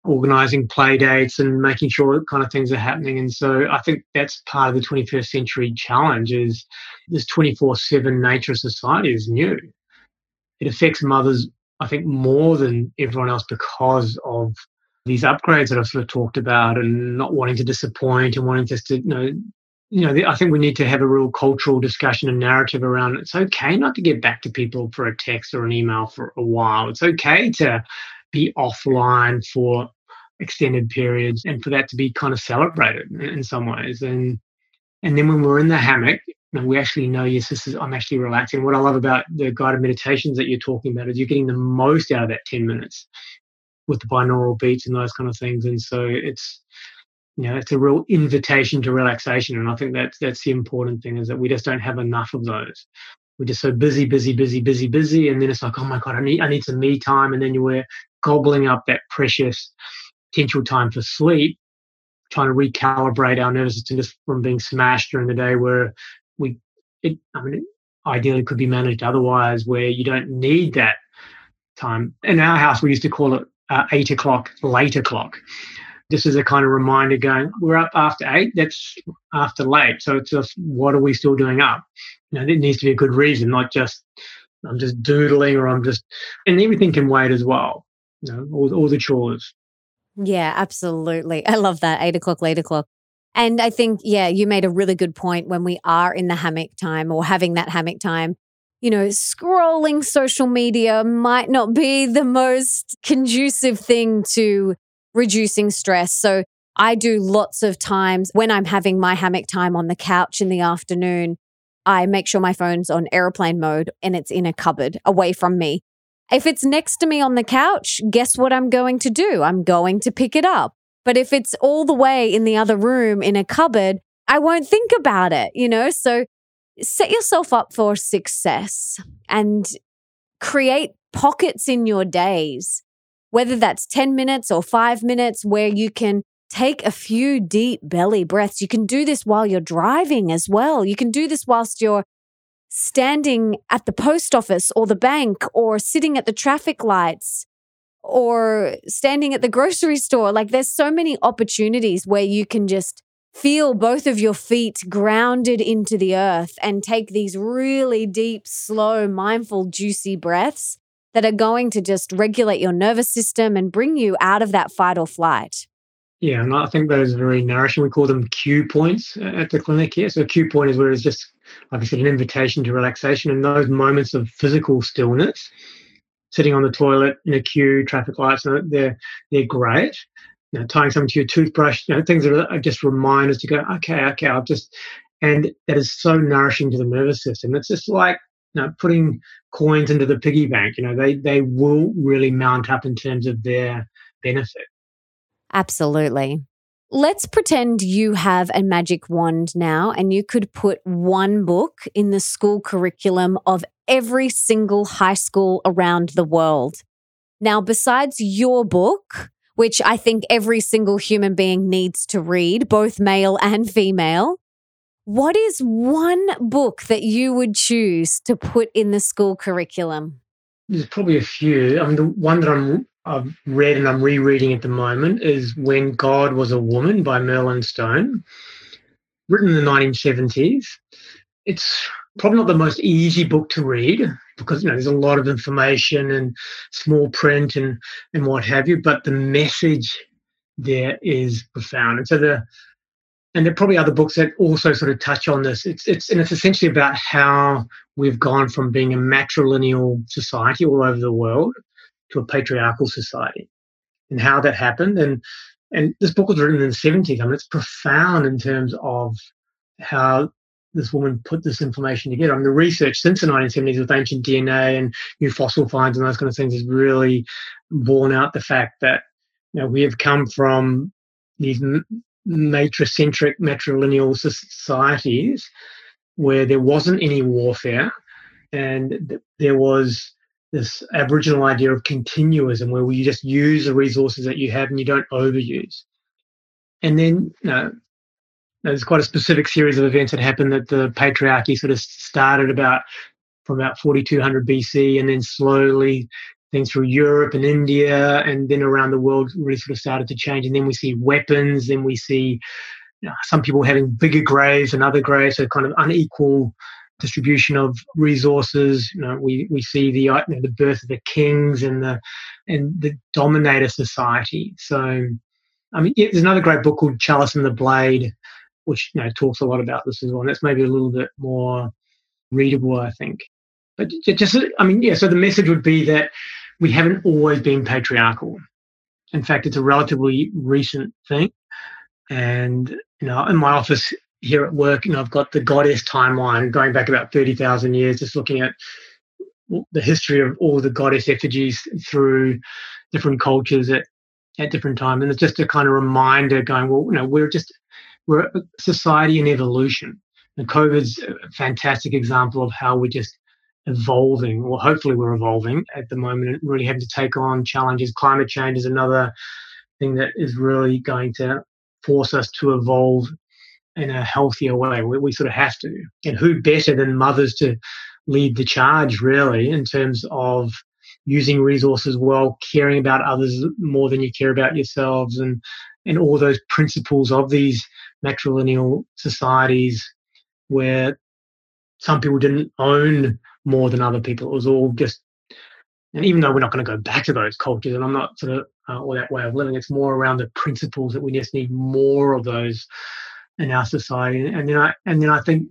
organising play dates and making sure kind of things are happening. And so I think that's part of the 21st century challenge is this 24/7 nature of society is new. It affects mothers, I think, more than everyone else because of these upgrades that I've sort of talked about and not wanting to disappoint and wanting just to, I think we need to have a real cultural discussion and narrative around it's okay not to get back to people for a text or an email for a while. It's okay to be offline for extended periods and for that to be kind of celebrated in some ways. And then when we're in the hammock, and we actually know, yes, I'm actually relaxing. What I love about the guided meditations that you're talking about is you're getting the most out of that 10 minutes with the binaural beats and those kind of things. And so it's, it's a real invitation to relaxation. And I think that's the important thing is that we just don't have enough of those. We're just so busy. And then it's like, oh my God, I need some me time. And then we're gobbling up that precious potential time for sleep, trying to recalibrate our nervous system just from being smashed during the day where it ideally could be managed otherwise where you don't need that time. In our house, we used to call it 8 o'clock, late o'clock. This is a kind of reminder going, we're up after 8, that's after late. So it's just, what are we still doing up? There needs to be a good reason, not just, I'm just doodling or I'm just, and everything can wait as well, all the chores. Yeah, absolutely. I love that, 8 o'clock, late o'clock. And I think, you made a really good point when we are in the hammock time or having that hammock time, scrolling social media might not be the most conducive thing to reducing stress. So I do lots of times when I'm having my hammock time on the couch in the afternoon, I make sure my phone's on airplane mode and it's in a cupboard away from me. If it's next to me on the couch, guess what I'm going to do? I'm going to pick it up. But if it's all the way in the other room in a cupboard, I won't think about it, you know? So set yourself up for success and create pockets in your days, whether that's 10 minutes or 5 minutes, where you can take a few deep belly breaths. You can do this while you're driving as well. You can do this whilst you're standing at the post office or the bank or sitting at the traffic lights or standing at the grocery store. Like, there's so many opportunities where you can just feel both of your feet grounded into the earth and take these really deep, slow, mindful, juicy breaths that are going to just regulate your nervous system and bring you out of that fight or flight. Yeah, and I think those are very nourishing. We call them cue points at the clinic here. So a cue point is where it's just, like I said, an invitation to relaxation, and those moments of physical stillness, sitting on the toilet in a queue, traffic lights, they're great. You know, tying something to your toothbrush, you know, things that are just reminders to go, okay, I've just, and that is so nourishing to the nervous system. It's just like, you know, putting coins into the piggy bank. You know, they will really mount up in terms of their benefit. Absolutely. Let's pretend you have a magic wand now and you could put one book in the school curriculum of every single high school around the world. Now, besides your book, which I think every single human being needs to read, both male and female, what is one book that you would choose to put in the school curriculum? There's probably a few. I mean, the one that I've read and I'm rereading at the moment is When God Was a Woman by Merlin Stone, written in the 1970s. It's probably not the most easy book to read because, you know, there's a lot of information and small print and what have you, but the message there is profound. And so there are probably other books that also sort of touch on this. It's essentially about how we've gone from being a matrilineal society all over the world to a patriarchal society and how that happened. And this book was written in the 70s. I mean, it's profound in terms of how this woman put this information together. I mean, the research since the 1970s with ancient DNA and new fossil finds and those kind of things has really borne out the fact that, you know, we have come from these matricentric, matrilineal societies where there wasn't any warfare and there was this Aboriginal idea of continuism, where you just use the resources that you have and you don't overuse. And then, you know, there's quite a specific series of events that happened that the patriarchy sort of started from about 4200 BC, and then slowly things through Europe and India and then around the world really sort of started to change. And then we see weapons, then we see, you know, some people having bigger graves and other graves, so kind of unequal distribution of resources. You know, we see the, you know, the birth of the kings and the dominator society. So, I mean, yeah, there's another great book called Chalice and the Blade, which, you know, talks a lot about this as well. And that's maybe a little bit more readable, I think. But just, I mean, yeah. So the message would be that we haven't always been patriarchal. In fact, it's a relatively recent thing. And, you know, in my office here at work, you know, I've got the goddess timeline going back about 30,000 years, just looking at the history of all the goddess effigies through different cultures at different times. And it's just a kind of reminder going, well, you know, we're a society in evolution. And COVID's a fantastic example of how we're just evolving, or hopefully we're evolving at the moment and really having to take on challenges. Climate change is another thing that is really going to force us to evolve in a healthier way. We sort of have to. And who better than mothers to lead the charge, really, in terms of using resources well, caring about others more than you care about yourselves, and all those principles of these matrilineal societies where some people didn't own more than other people. It was all just, and even though we're not going to go back to those cultures, and I'm not sort of all that way of living, it's more around the principles that we just need more of those in our society. And then I think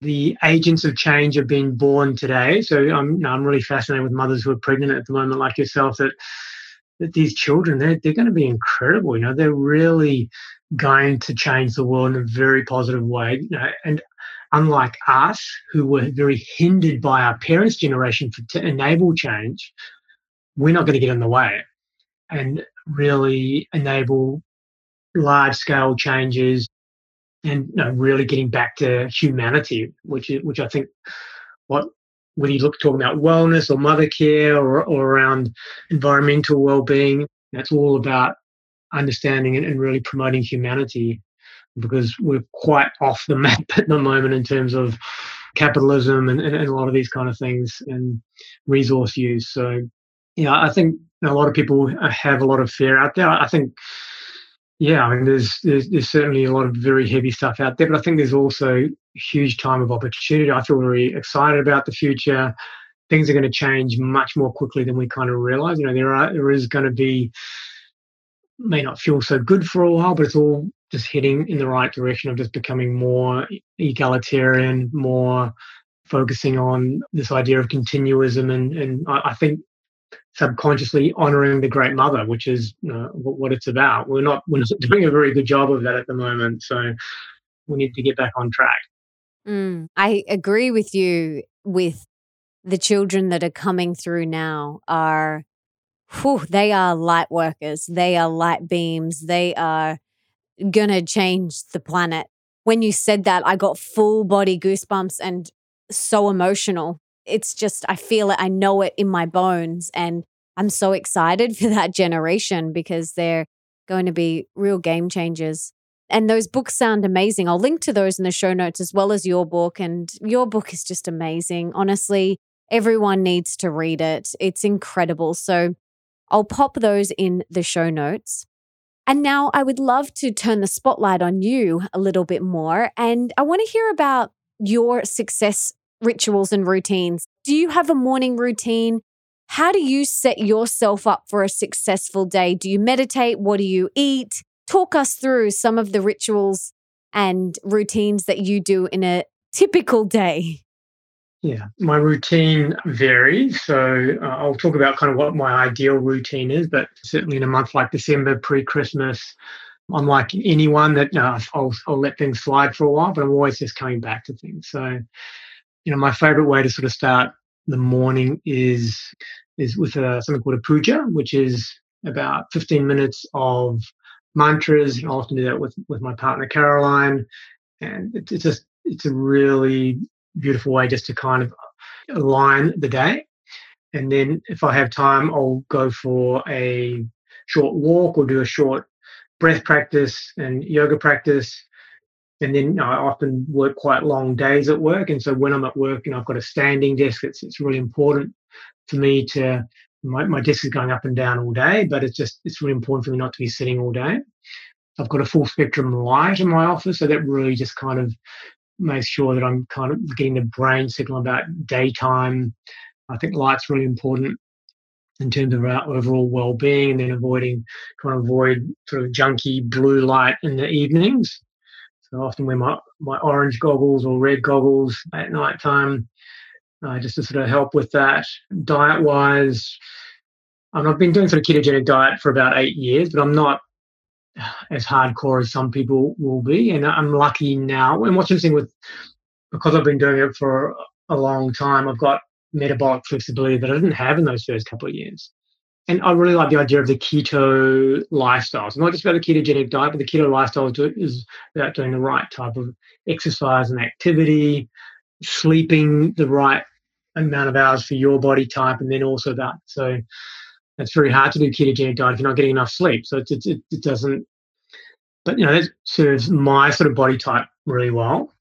the agents of change have been born today. So I'm really fascinated with mothers who are pregnant at the moment, like yourself, that these children, they're going to be incredible. You know, they're really going to change the world in a very positive way. You know, and unlike us, who were very hindered by our parents' generation to enable change, we're not going to get in the way and really enable large-scale changes and really getting back to humanity, which I think what when you look talking about wellness or mother care or around environmental well-being, that's all about understanding and really promoting humanity, because we're quite off the map at the moment in terms of capitalism and a lot of these kind of things and resource use. So, I think a lot of people have a lot of fear out there. I think, there's certainly a lot of very heavy stuff out there, but I think there's also a huge time of opportunity. I feel very excited about the future. Things are going to change much more quickly than we kind of realize. There is going to be, may not feel so good for a while, but it's all just heading in the right direction of just becoming more egalitarian, more focusing on this idea of continuism and I think subconsciously honouring the great mother, which is what it's about. We're not doing a very good job of that at the moment, so we need to get back on track. I agree with you. With the children that are coming through now they are light workers. They are light beams. They are going to change the planet. When you said that, I got full body goosebumps and so emotional. It's just, I feel it. I know it in my bones. And I'm so excited for that generation because they're going to be real game changers. And those books sound amazing. I'll link to those in the show notes as well as your book. And your book is just amazing. Honestly, everyone needs to read it. It's incredible. So I'll pop those in the show notes. And now I would love to turn the spotlight on you a little bit more. And I want to hear about your success rituals and routines. Do you have a morning routine? How do you set yourself up for a successful day? Do you meditate? What do you eat? Talk us through some of the rituals and routines that you do in a typical day. Yeah, my routine varies. So I'll talk about kind of what my ideal routine is, but certainly in a month like December, pre-Christmas, I'm like anyone that I'll let things slide for a while, but I'm always just coming back to things. So, my favorite way to sort of start the morning is with something called a puja, which is about 15 minutes of mantras. And I often do that with my partner, Caroline. And it's a really beautiful way just to kind of align the day. And then if I have time, I'll go for a short walk or do a short breath practice and yoga practice. And then I often work quite long days at work. And so when I'm at work and I've got a standing desk, it's really important for me to, my desk is going up and down all day, but it's really important for me not to be sitting all day. I've got a full spectrum light in my office, so that really just kind of makes sure that I'm kind of getting the brain signal about daytime. I think light's really important in terms of our overall well-being, and then trying to avoid sort of junky blue light in the evenings. So I often wear my orange goggles or red goggles at night time just to sort of help with that. Diet-wise, I've been doing sort of ketogenic diet for about 8 years, but I'm not as hardcore as some people will be, and I'm lucky now. And what's interesting because I've been doing it for a long time, I've got metabolic flexibility that I didn't have in those first couple of years. And I really like the idea of the keto lifestyle. It's not just about the ketogenic diet, but the keto lifestyle is about doing the right type of exercise and activity, sleeping the right amount of hours for your body type, and then also that. So it's very hard to do ketogenic diet if you're not getting enough sleep. So it doesn't, but that serves my sort of body type really well.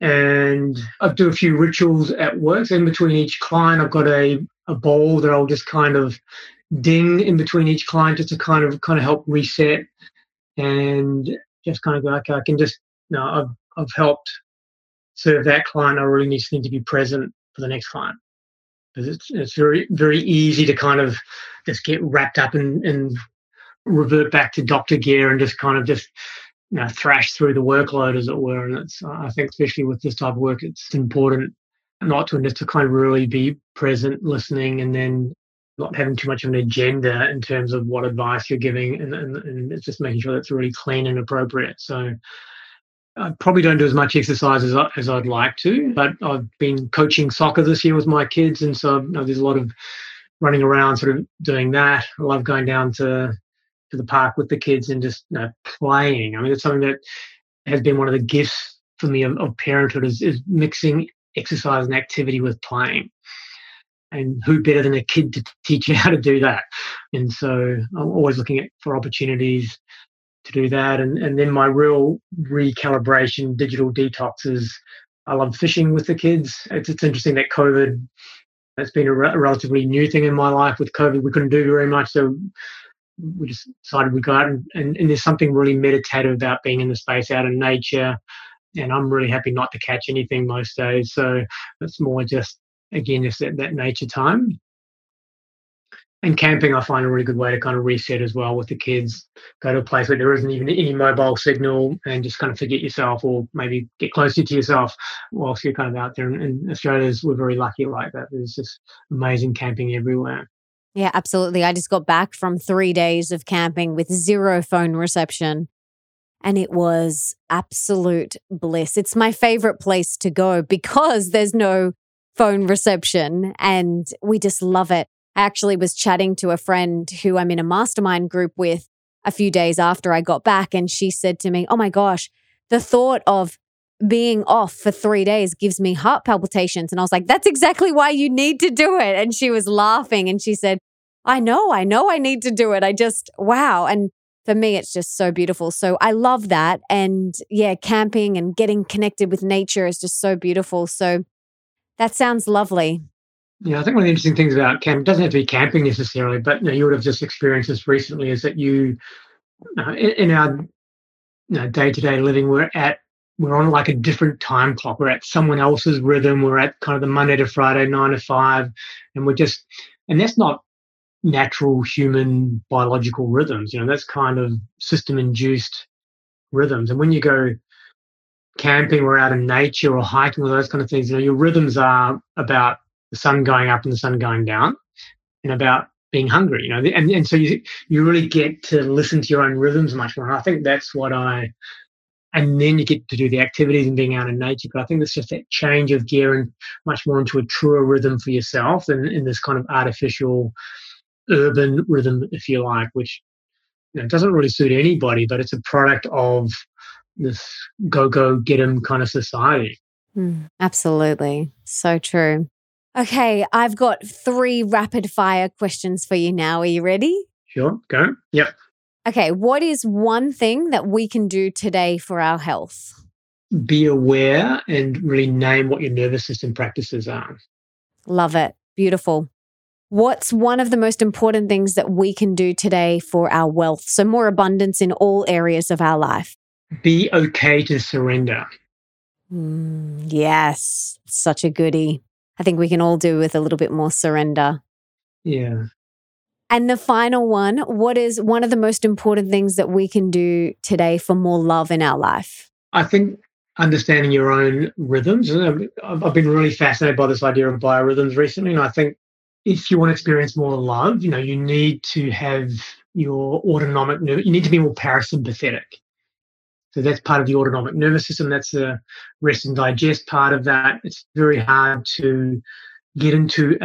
And I do a few rituals at work. So in between each client, I've got a bowl that I'll just kind of ding in between each client just to kind of help reset and just kind of go, okay, I can just, I've helped serve that client. I really need to be present for the next client. It's very, very easy to kind of just get wrapped up and revert back to Dr. Gear and just kind of thrash through the workload, as it were. And I think especially with this type of work, it's important not to kind of really be present, listening, and then not having too much of an agenda in terms of what advice you're giving, and it's just making sure that's really clean and appropriate. So I probably don't do as much exercise as I'd like to, but I've been coaching soccer this year with my kids, and so there's a lot of running around sort of doing that. I love going down to to the park with the kids and just, you know, playing. I mean, it's something that has been one of the gifts for me of parenthood is mixing exercise and activity with playing. And who better than a kid to teach you how to do that? And so I'm always looking for opportunities to do that. And then my real recalibration, digital detox is I love fishing with the kids. It's interesting that COVID, that's been a relatively new thing in my life. With COVID, we couldn't do very much. So we just decided we'd go out and there's something really meditative about being in the space, out in nature. And I'm really happy not to catch anything most days. So it's more just, again, just that nature time. And camping, I find a really good way to kind of reset as well with the kids. Go to a place where there isn't even any mobile signal and just kind of forget yourself, or maybe get closer to yourself whilst you're kind of out there. And Australians, we're very lucky like that. There's just amazing camping everywhere. Yeah, absolutely. I just got back from 3 days of camping with zero phone reception. And it was absolute bliss. It's my favorite place to go because there's no phone reception and we just love it. I actually was chatting to a friend who I'm in a mastermind group with a few days after I got back, and she said to me, "Oh my gosh, the thought of being off for 3 days gives me heart palpitations." And I was like, "That's exactly why you need to do it." And she was laughing and she said, I know I need to do it. I just, wow. And for me, it's just so beautiful. So I love that. And yeah, camping and getting connected with nature is just so beautiful. So that sounds lovely. Yeah, I think one of the interesting things about camping, it doesn't have to be camping necessarily, but you would have just experienced this recently, is that in our day-to-day living, we're on like a different time clock. We're at someone else's rhythm. We're at kind of the Monday to Friday, 9 to 5, and that's not natural human biological rhythms. That's kind of system-induced rhythms. And when you go camping, we're out in nature or hiking or those kind of things, your rhythms are about the sun going up and the sun going down, and about being hungry, and so you really get to listen to your own rhythms much more. And I think that's and then you get to do the activities and being out in nature. But I think it's just that change of gear and much more into a truer rhythm for yourself than in this kind of artificial urban rhythm, if you like, which doesn't really suit anybody, but it's a product of this go, get 'em kind of society. Absolutely. So true. Okay, I've got 3 rapid-fire questions for you now. Are you ready? Sure, go. Yep. Okay, what is one thing that we can do today for our health? Be aware and really name what your nervous system practices are. Love it. Beautiful. What's one of the most important things that we can do today for our wealth? So more abundance in all areas of our life. Be okay to surrender. Yes, such a goodie. I think we can all do with a little bit more surrender. Yeah. And the final one, what is one of the most important things that we can do today for more love in our life? I think understanding your own rhythms. I've been really fascinated by this idea of biorhythms recently. And I think if you want to experience more love, you need to have your autonomic nerve. You need to be more parasympathetic. So that's part of the autonomic nervous system. That's the rest and digest part of that. It's very hard to get into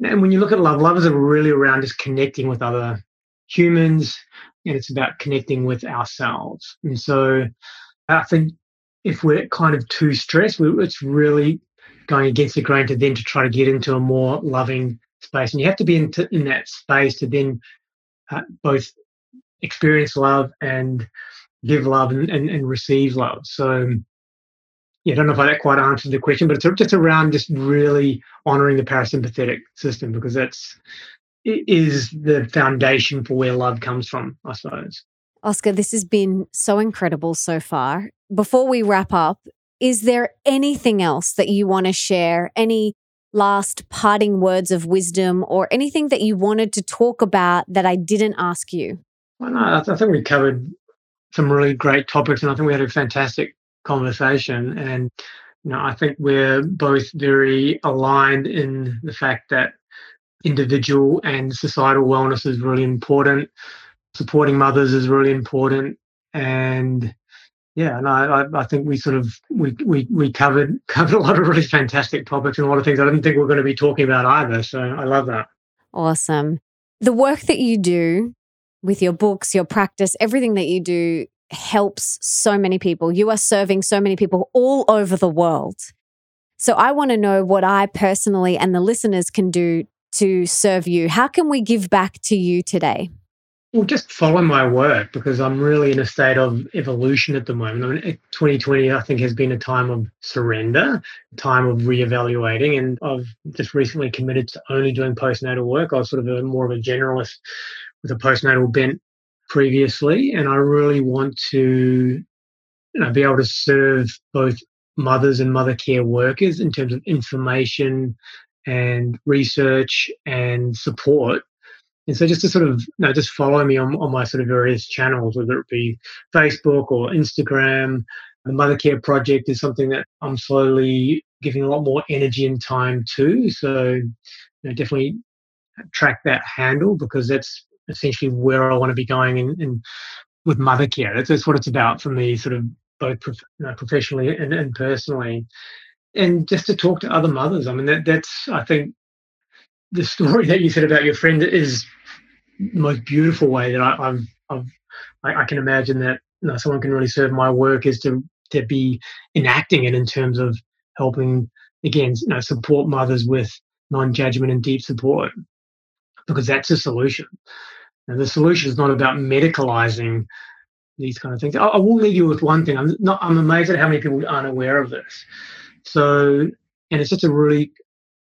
and when you look at love is really around just connecting with other humans, and it's about connecting with ourselves. And so I think if we're kind of too stressed, it's really going against the grain to then to try to get into a more loving space. And you have to be in that space to then both experience love and give love and receive love. So, I don't know if that quite answered the question, but it's just around just really honouring the parasympathetic system, because it is the foundation for where love comes from, I suppose. Oscar, this has been so incredible so far. Before we wrap up, is there anything else that you want to share? Any last parting words of wisdom or anything that you wanted to talk about that I didn't ask you? Well, no, I think we covered some really great topics, and I think we had a fantastic conversation. And I think we're both very aligned in the fact that individual and societal wellness is really important. Supporting mothers is really important, and I think we sort of we covered a lot of really fantastic topics and a lot of things I didn't think we were going to be talking about either. So I love that. Awesome. The work that you do with your books, your practice, everything that you do helps so many people. You are serving so many people all over the world. So I want to know what I personally and the listeners can do to serve you. How can we give back to you today? Well, just follow my work, because I'm really in a state of evolution at the moment. I mean, 2020, I think, has been a time of surrender, a time of reevaluating, and I've just recently committed to only doing postnatal work. I was sort of more of a generalist with a postnatal bent previously, and I really want to, you know, be able to serve both mothers and mother care workers in terms of information and research and support. And so just to sort of, you know, just follow me on my sort of various channels, whether it be Facebook or Instagram. The Mother Care Project is something that I'm slowly giving a lot more energy and time to. So, you know, definitely track that handle, because that's essentially where I want to be going in with mother care. That's what it's about for me, sort of both professionally and personally. And just to talk to other mothers. I mean, that's, I think, the story that you said about your friend is the most beautiful way that I can imagine that, you know, someone can really serve my work, is to be enacting it in terms of helping, again, you know, support mothers with non-judgment and deep support, because that's the solution. Now, the solution is not about medicalizing these kind of things. I will leave you with one thing. I'm amazed at how many people aren't aware of this. So, and it's just a really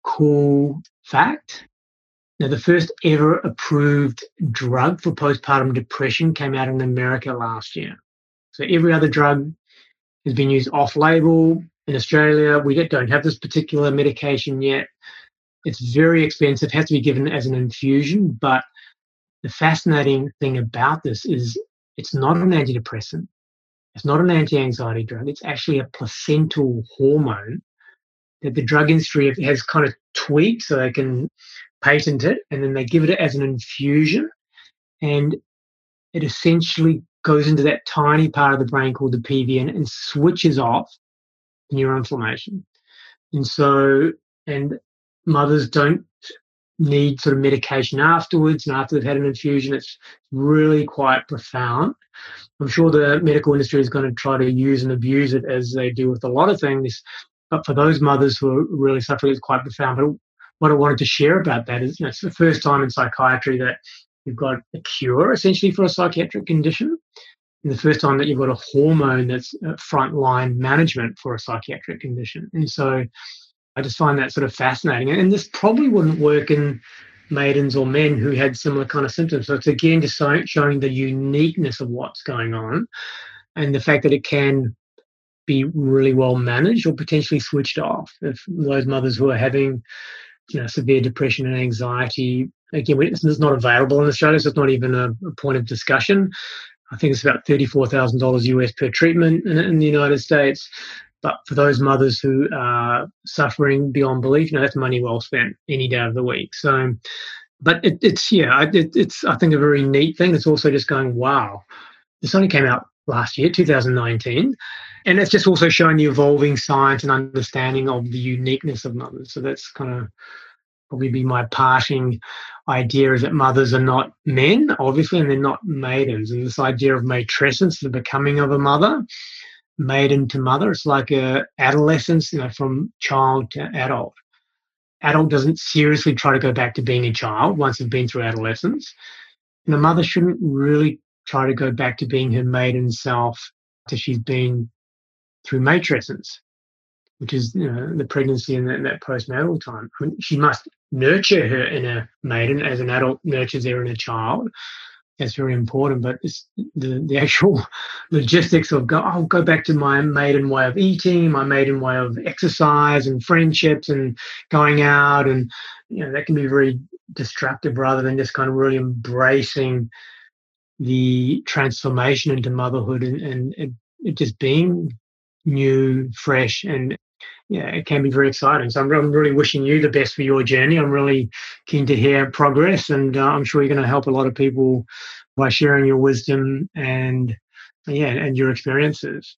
cool fact. Now, the first ever approved drug for postpartum depression came out in America last year. So every other drug has been used off-label. In Australia, we don't have this particular medication yet. It's very expensive, has to be given as an infusion. But the fascinating thing about this is it's not an antidepressant. It's not an anti-anxiety drug. It's actually a placental hormone that the drug industry has kind of tweaked so they can patent it, and then they give it as an infusion, and it essentially goes into that tiny part of the brain called the PVN and switches off neuroinflammation. And so, and mothers don't need sort of medication afterwards, and after they've had an infusion, it's really quite profound. I'm sure the medical industry is going to try to use and abuse it as they do with a lot of things, but for those mothers who are really suffering, it's quite profound. But what I wanted to share about that is, you know, it's the first time in psychiatry that you've got a cure, essentially, for a psychiatric condition, and the first time that you've got a hormone that's frontline management for a psychiatric condition. And so I just find that sort of fascinating. And this probably wouldn't work in maidens or men who had similar kind of symptoms. So it's, again, just showing the uniqueness of what's going on and the fact that it can be really well managed or potentially switched off. If those mothers who are having, you know, severe depression and anxiety, again, it's not available in Australia, so it's not even a point of discussion. I think it's about $34,000 US per treatment in the United States. But for those mothers who are suffering beyond belief, you know, that's money well spent any day of the week. So, but it's I think a very neat thing. It's also just going, wow, this only came out last year, 2019. And it's just also showing the evolving science and understanding of the uniqueness of mothers. So that's kind of probably be my parting idea, is that mothers are not men, obviously, and they're not maidens. And this idea of matrescence, the becoming of a mother, maiden to mother, it's like a adolescence, you know, from child to adult. Adult doesn't seriously try to go back to being a child once they've been through adolescence. And a mother shouldn't really try to go back to being her maiden self till she's been through matrescence, which is, you know, the pregnancy and that postnatal time. I mean, she must nurture her inner maiden as an adult nurtures their inner child. That's very important. But it's the actual logistics of I'll go back to my maiden way of eating, my maiden way of exercise and friendships and going out, and, you know, that can be very destructive, rather than just kind of really embracing the transformation into motherhood and it just being new, fresh, and yeah, it can be very exciting. So I'm really wishing you the best for your journey. I'm really keen to hear progress, and I'm sure you're going to help a lot of people by sharing your wisdom and your experiences.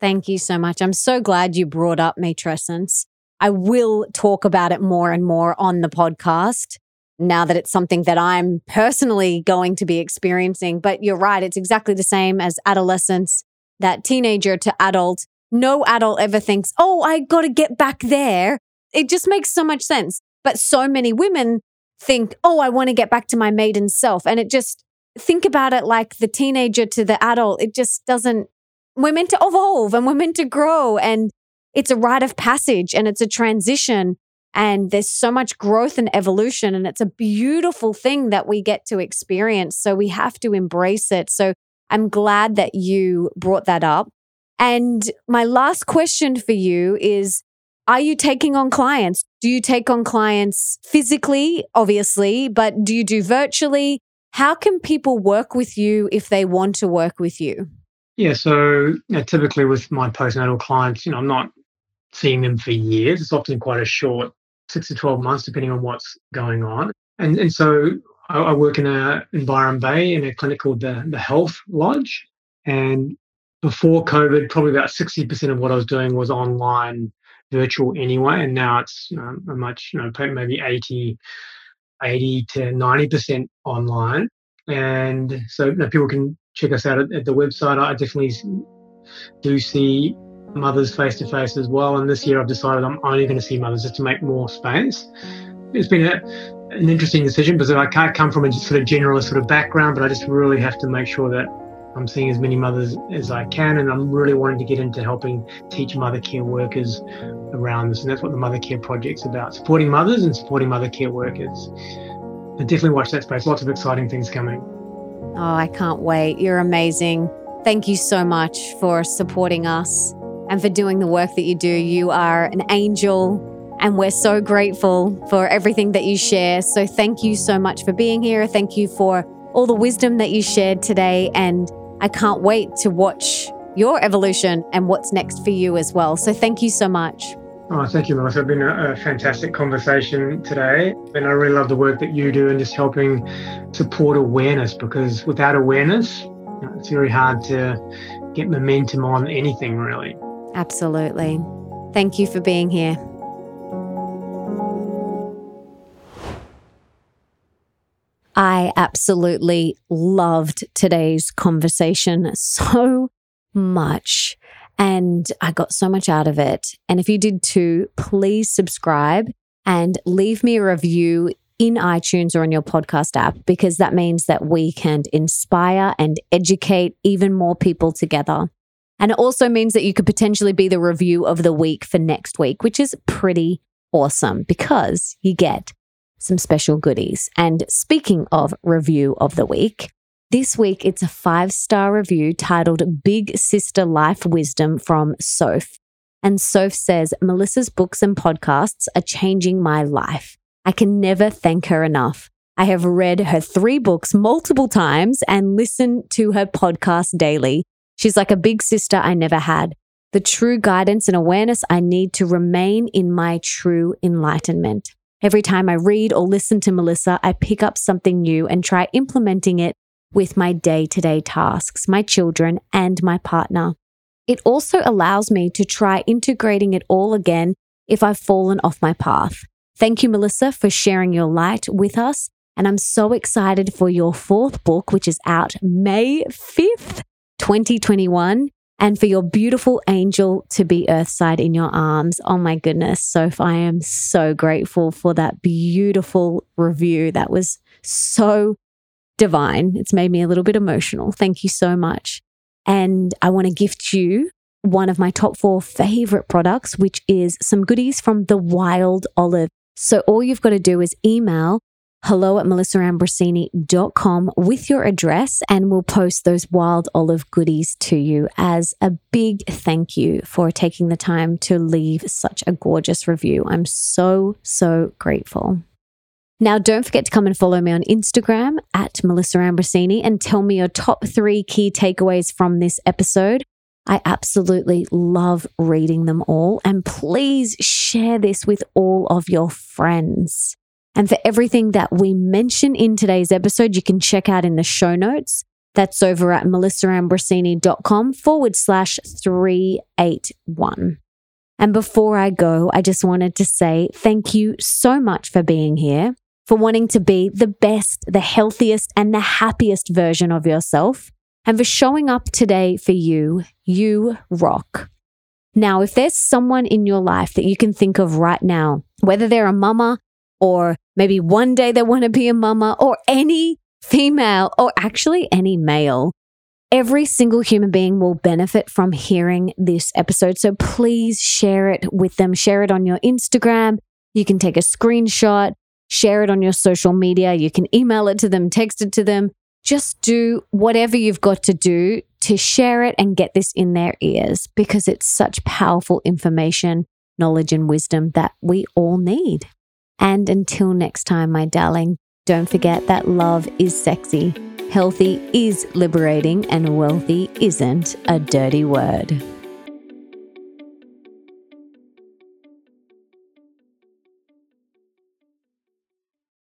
Thank you so much. I'm so glad you brought up matrescence. I will talk about it more and more on the podcast. now that it's something that I'm personally going to be experiencing. But you're right, it's exactly the same as adolescence, that teenager to adult. No adult ever thinks, oh, I got to get back there. It just makes so much sense. But so many women think, oh, I want to get back to my maiden self. And it just, think about it like the teenager to the adult. It just doesn't, we're meant to evolve and we're meant to grow. And it's a rite of passage and it's a transition. And there's so much growth and evolution. And it's a beautiful thing that we get to experience. So we have to embrace it. So I'm glad that you brought that up. And my last question for you is, are you taking on clients? Do you take on clients physically, obviously, but do you do virtually? How can people work with you if they want to work with you? Yeah, so typically with my postnatal clients, I'm not seeing them for years. It's often quite a short 6 to 12 months, depending on what's going on. And so I work in Byron Bay in a clinic called the Health Lodge. And before COVID, probably about 60% of what I was doing was online, virtual anyway, and now it's a much, maybe 80 to 90% online. And so people can check us out at the website. I definitely do see mothers face-to-face as well. And this year I've decided I'm only going to see mothers just to make more space. It's been an interesting decision because I can't come from a sort of generalist sort of background, but I just really have to make sure that I'm seeing as many mothers as I can, and I'm really wanting to get into helping teach mother care workers around this, and that's what the Mother Care Project's about, supporting mothers and supporting mother care workers. And definitely watch that space. Lots of exciting things coming. Oh, I can't wait. You're amazing. Thank you so much for supporting us and for doing the work that you do. You are an angel, and we're so grateful for everything that you share. So thank you so much for being here. Thank you for all the wisdom that you shared today, and I can't wait to watch your evolution and what's next for you as well. So thank you so much. Oh, thank you, Melissa. It's been a fantastic conversation today. And I really love the work that you do and just helping support awareness, because without awareness, it's very hard to get momentum on anything, really. Absolutely. Thank you for being here. I absolutely loved today's conversation so much, and I got so much out of it. And if you did too, please subscribe and leave me a review in iTunes or on your podcast app, because that means that we can inspire and educate even more people together. And it also means that you could potentially be the review of the week for next week, which is pretty awesome because you get some special goodies. And speaking of review of the week, this week it's a 5-star review titled Big Sister Life Wisdom from Soph. And Soph says, Melissa's books and podcasts are changing my life. I can never thank her enough. I have read her 3 books multiple times and listened to her podcast daily. She's like a big sister I never had. The true guidance and awareness I need to remain in my true enlightenment. Every time I read or listen to Melissa, I pick up something new and try implementing it with my day-to-day tasks, my children, and my partner. It also allows me to try integrating it all again if I've fallen off my path. Thank you, Melissa, for sharing your light with us. And I'm so excited for your 4th book, which is out May 5th, 2021, and for your beautiful angel to be earthside in your arms. Oh my goodness, Soph, I am so grateful for that beautiful review. That was so divine. It's made me a little bit emotional. Thank you so much. And I want to gift you one of my top 4 favorite products, which is some goodies from the Wild Olive. So all you've got to do is email hello@melissaambrosini.com with your address, and we'll post those Wild Olive goodies to you as a big thank you for taking the time to leave such a gorgeous review. I'm so, so grateful. Now, don't forget to come and follow me on Instagram @MelissaAmbrosini and tell me your top 3 key takeaways from this episode. I absolutely love reading them all, and please share this with all of your friends. And for everything that we mention in today's episode, you can check out in the show notes. That's over at melissaambrosini.com/381. And before I go, I just wanted to say thank you so much for being here. for wanting to be the best, the healthiest, and the happiest version of yourself, and for showing up today for you. You rock. Now, if there's someone in your life that you can think of right now, whether they're a mama or maybe one day they want to be a mama, or any female or actually any male, every single human being will benefit from hearing this episode. So please share it with them. Share it on your Instagram. You can take a screenshot, share it on your social media. You can email it to them, text it to them. Just do whatever you've got to do to share it and get this in their ears, because it's such powerful information, knowledge, and wisdom that we all need. And until next time, my darling, don't forget that love is sexy, healthy is liberating, and wealthy isn't a dirty word.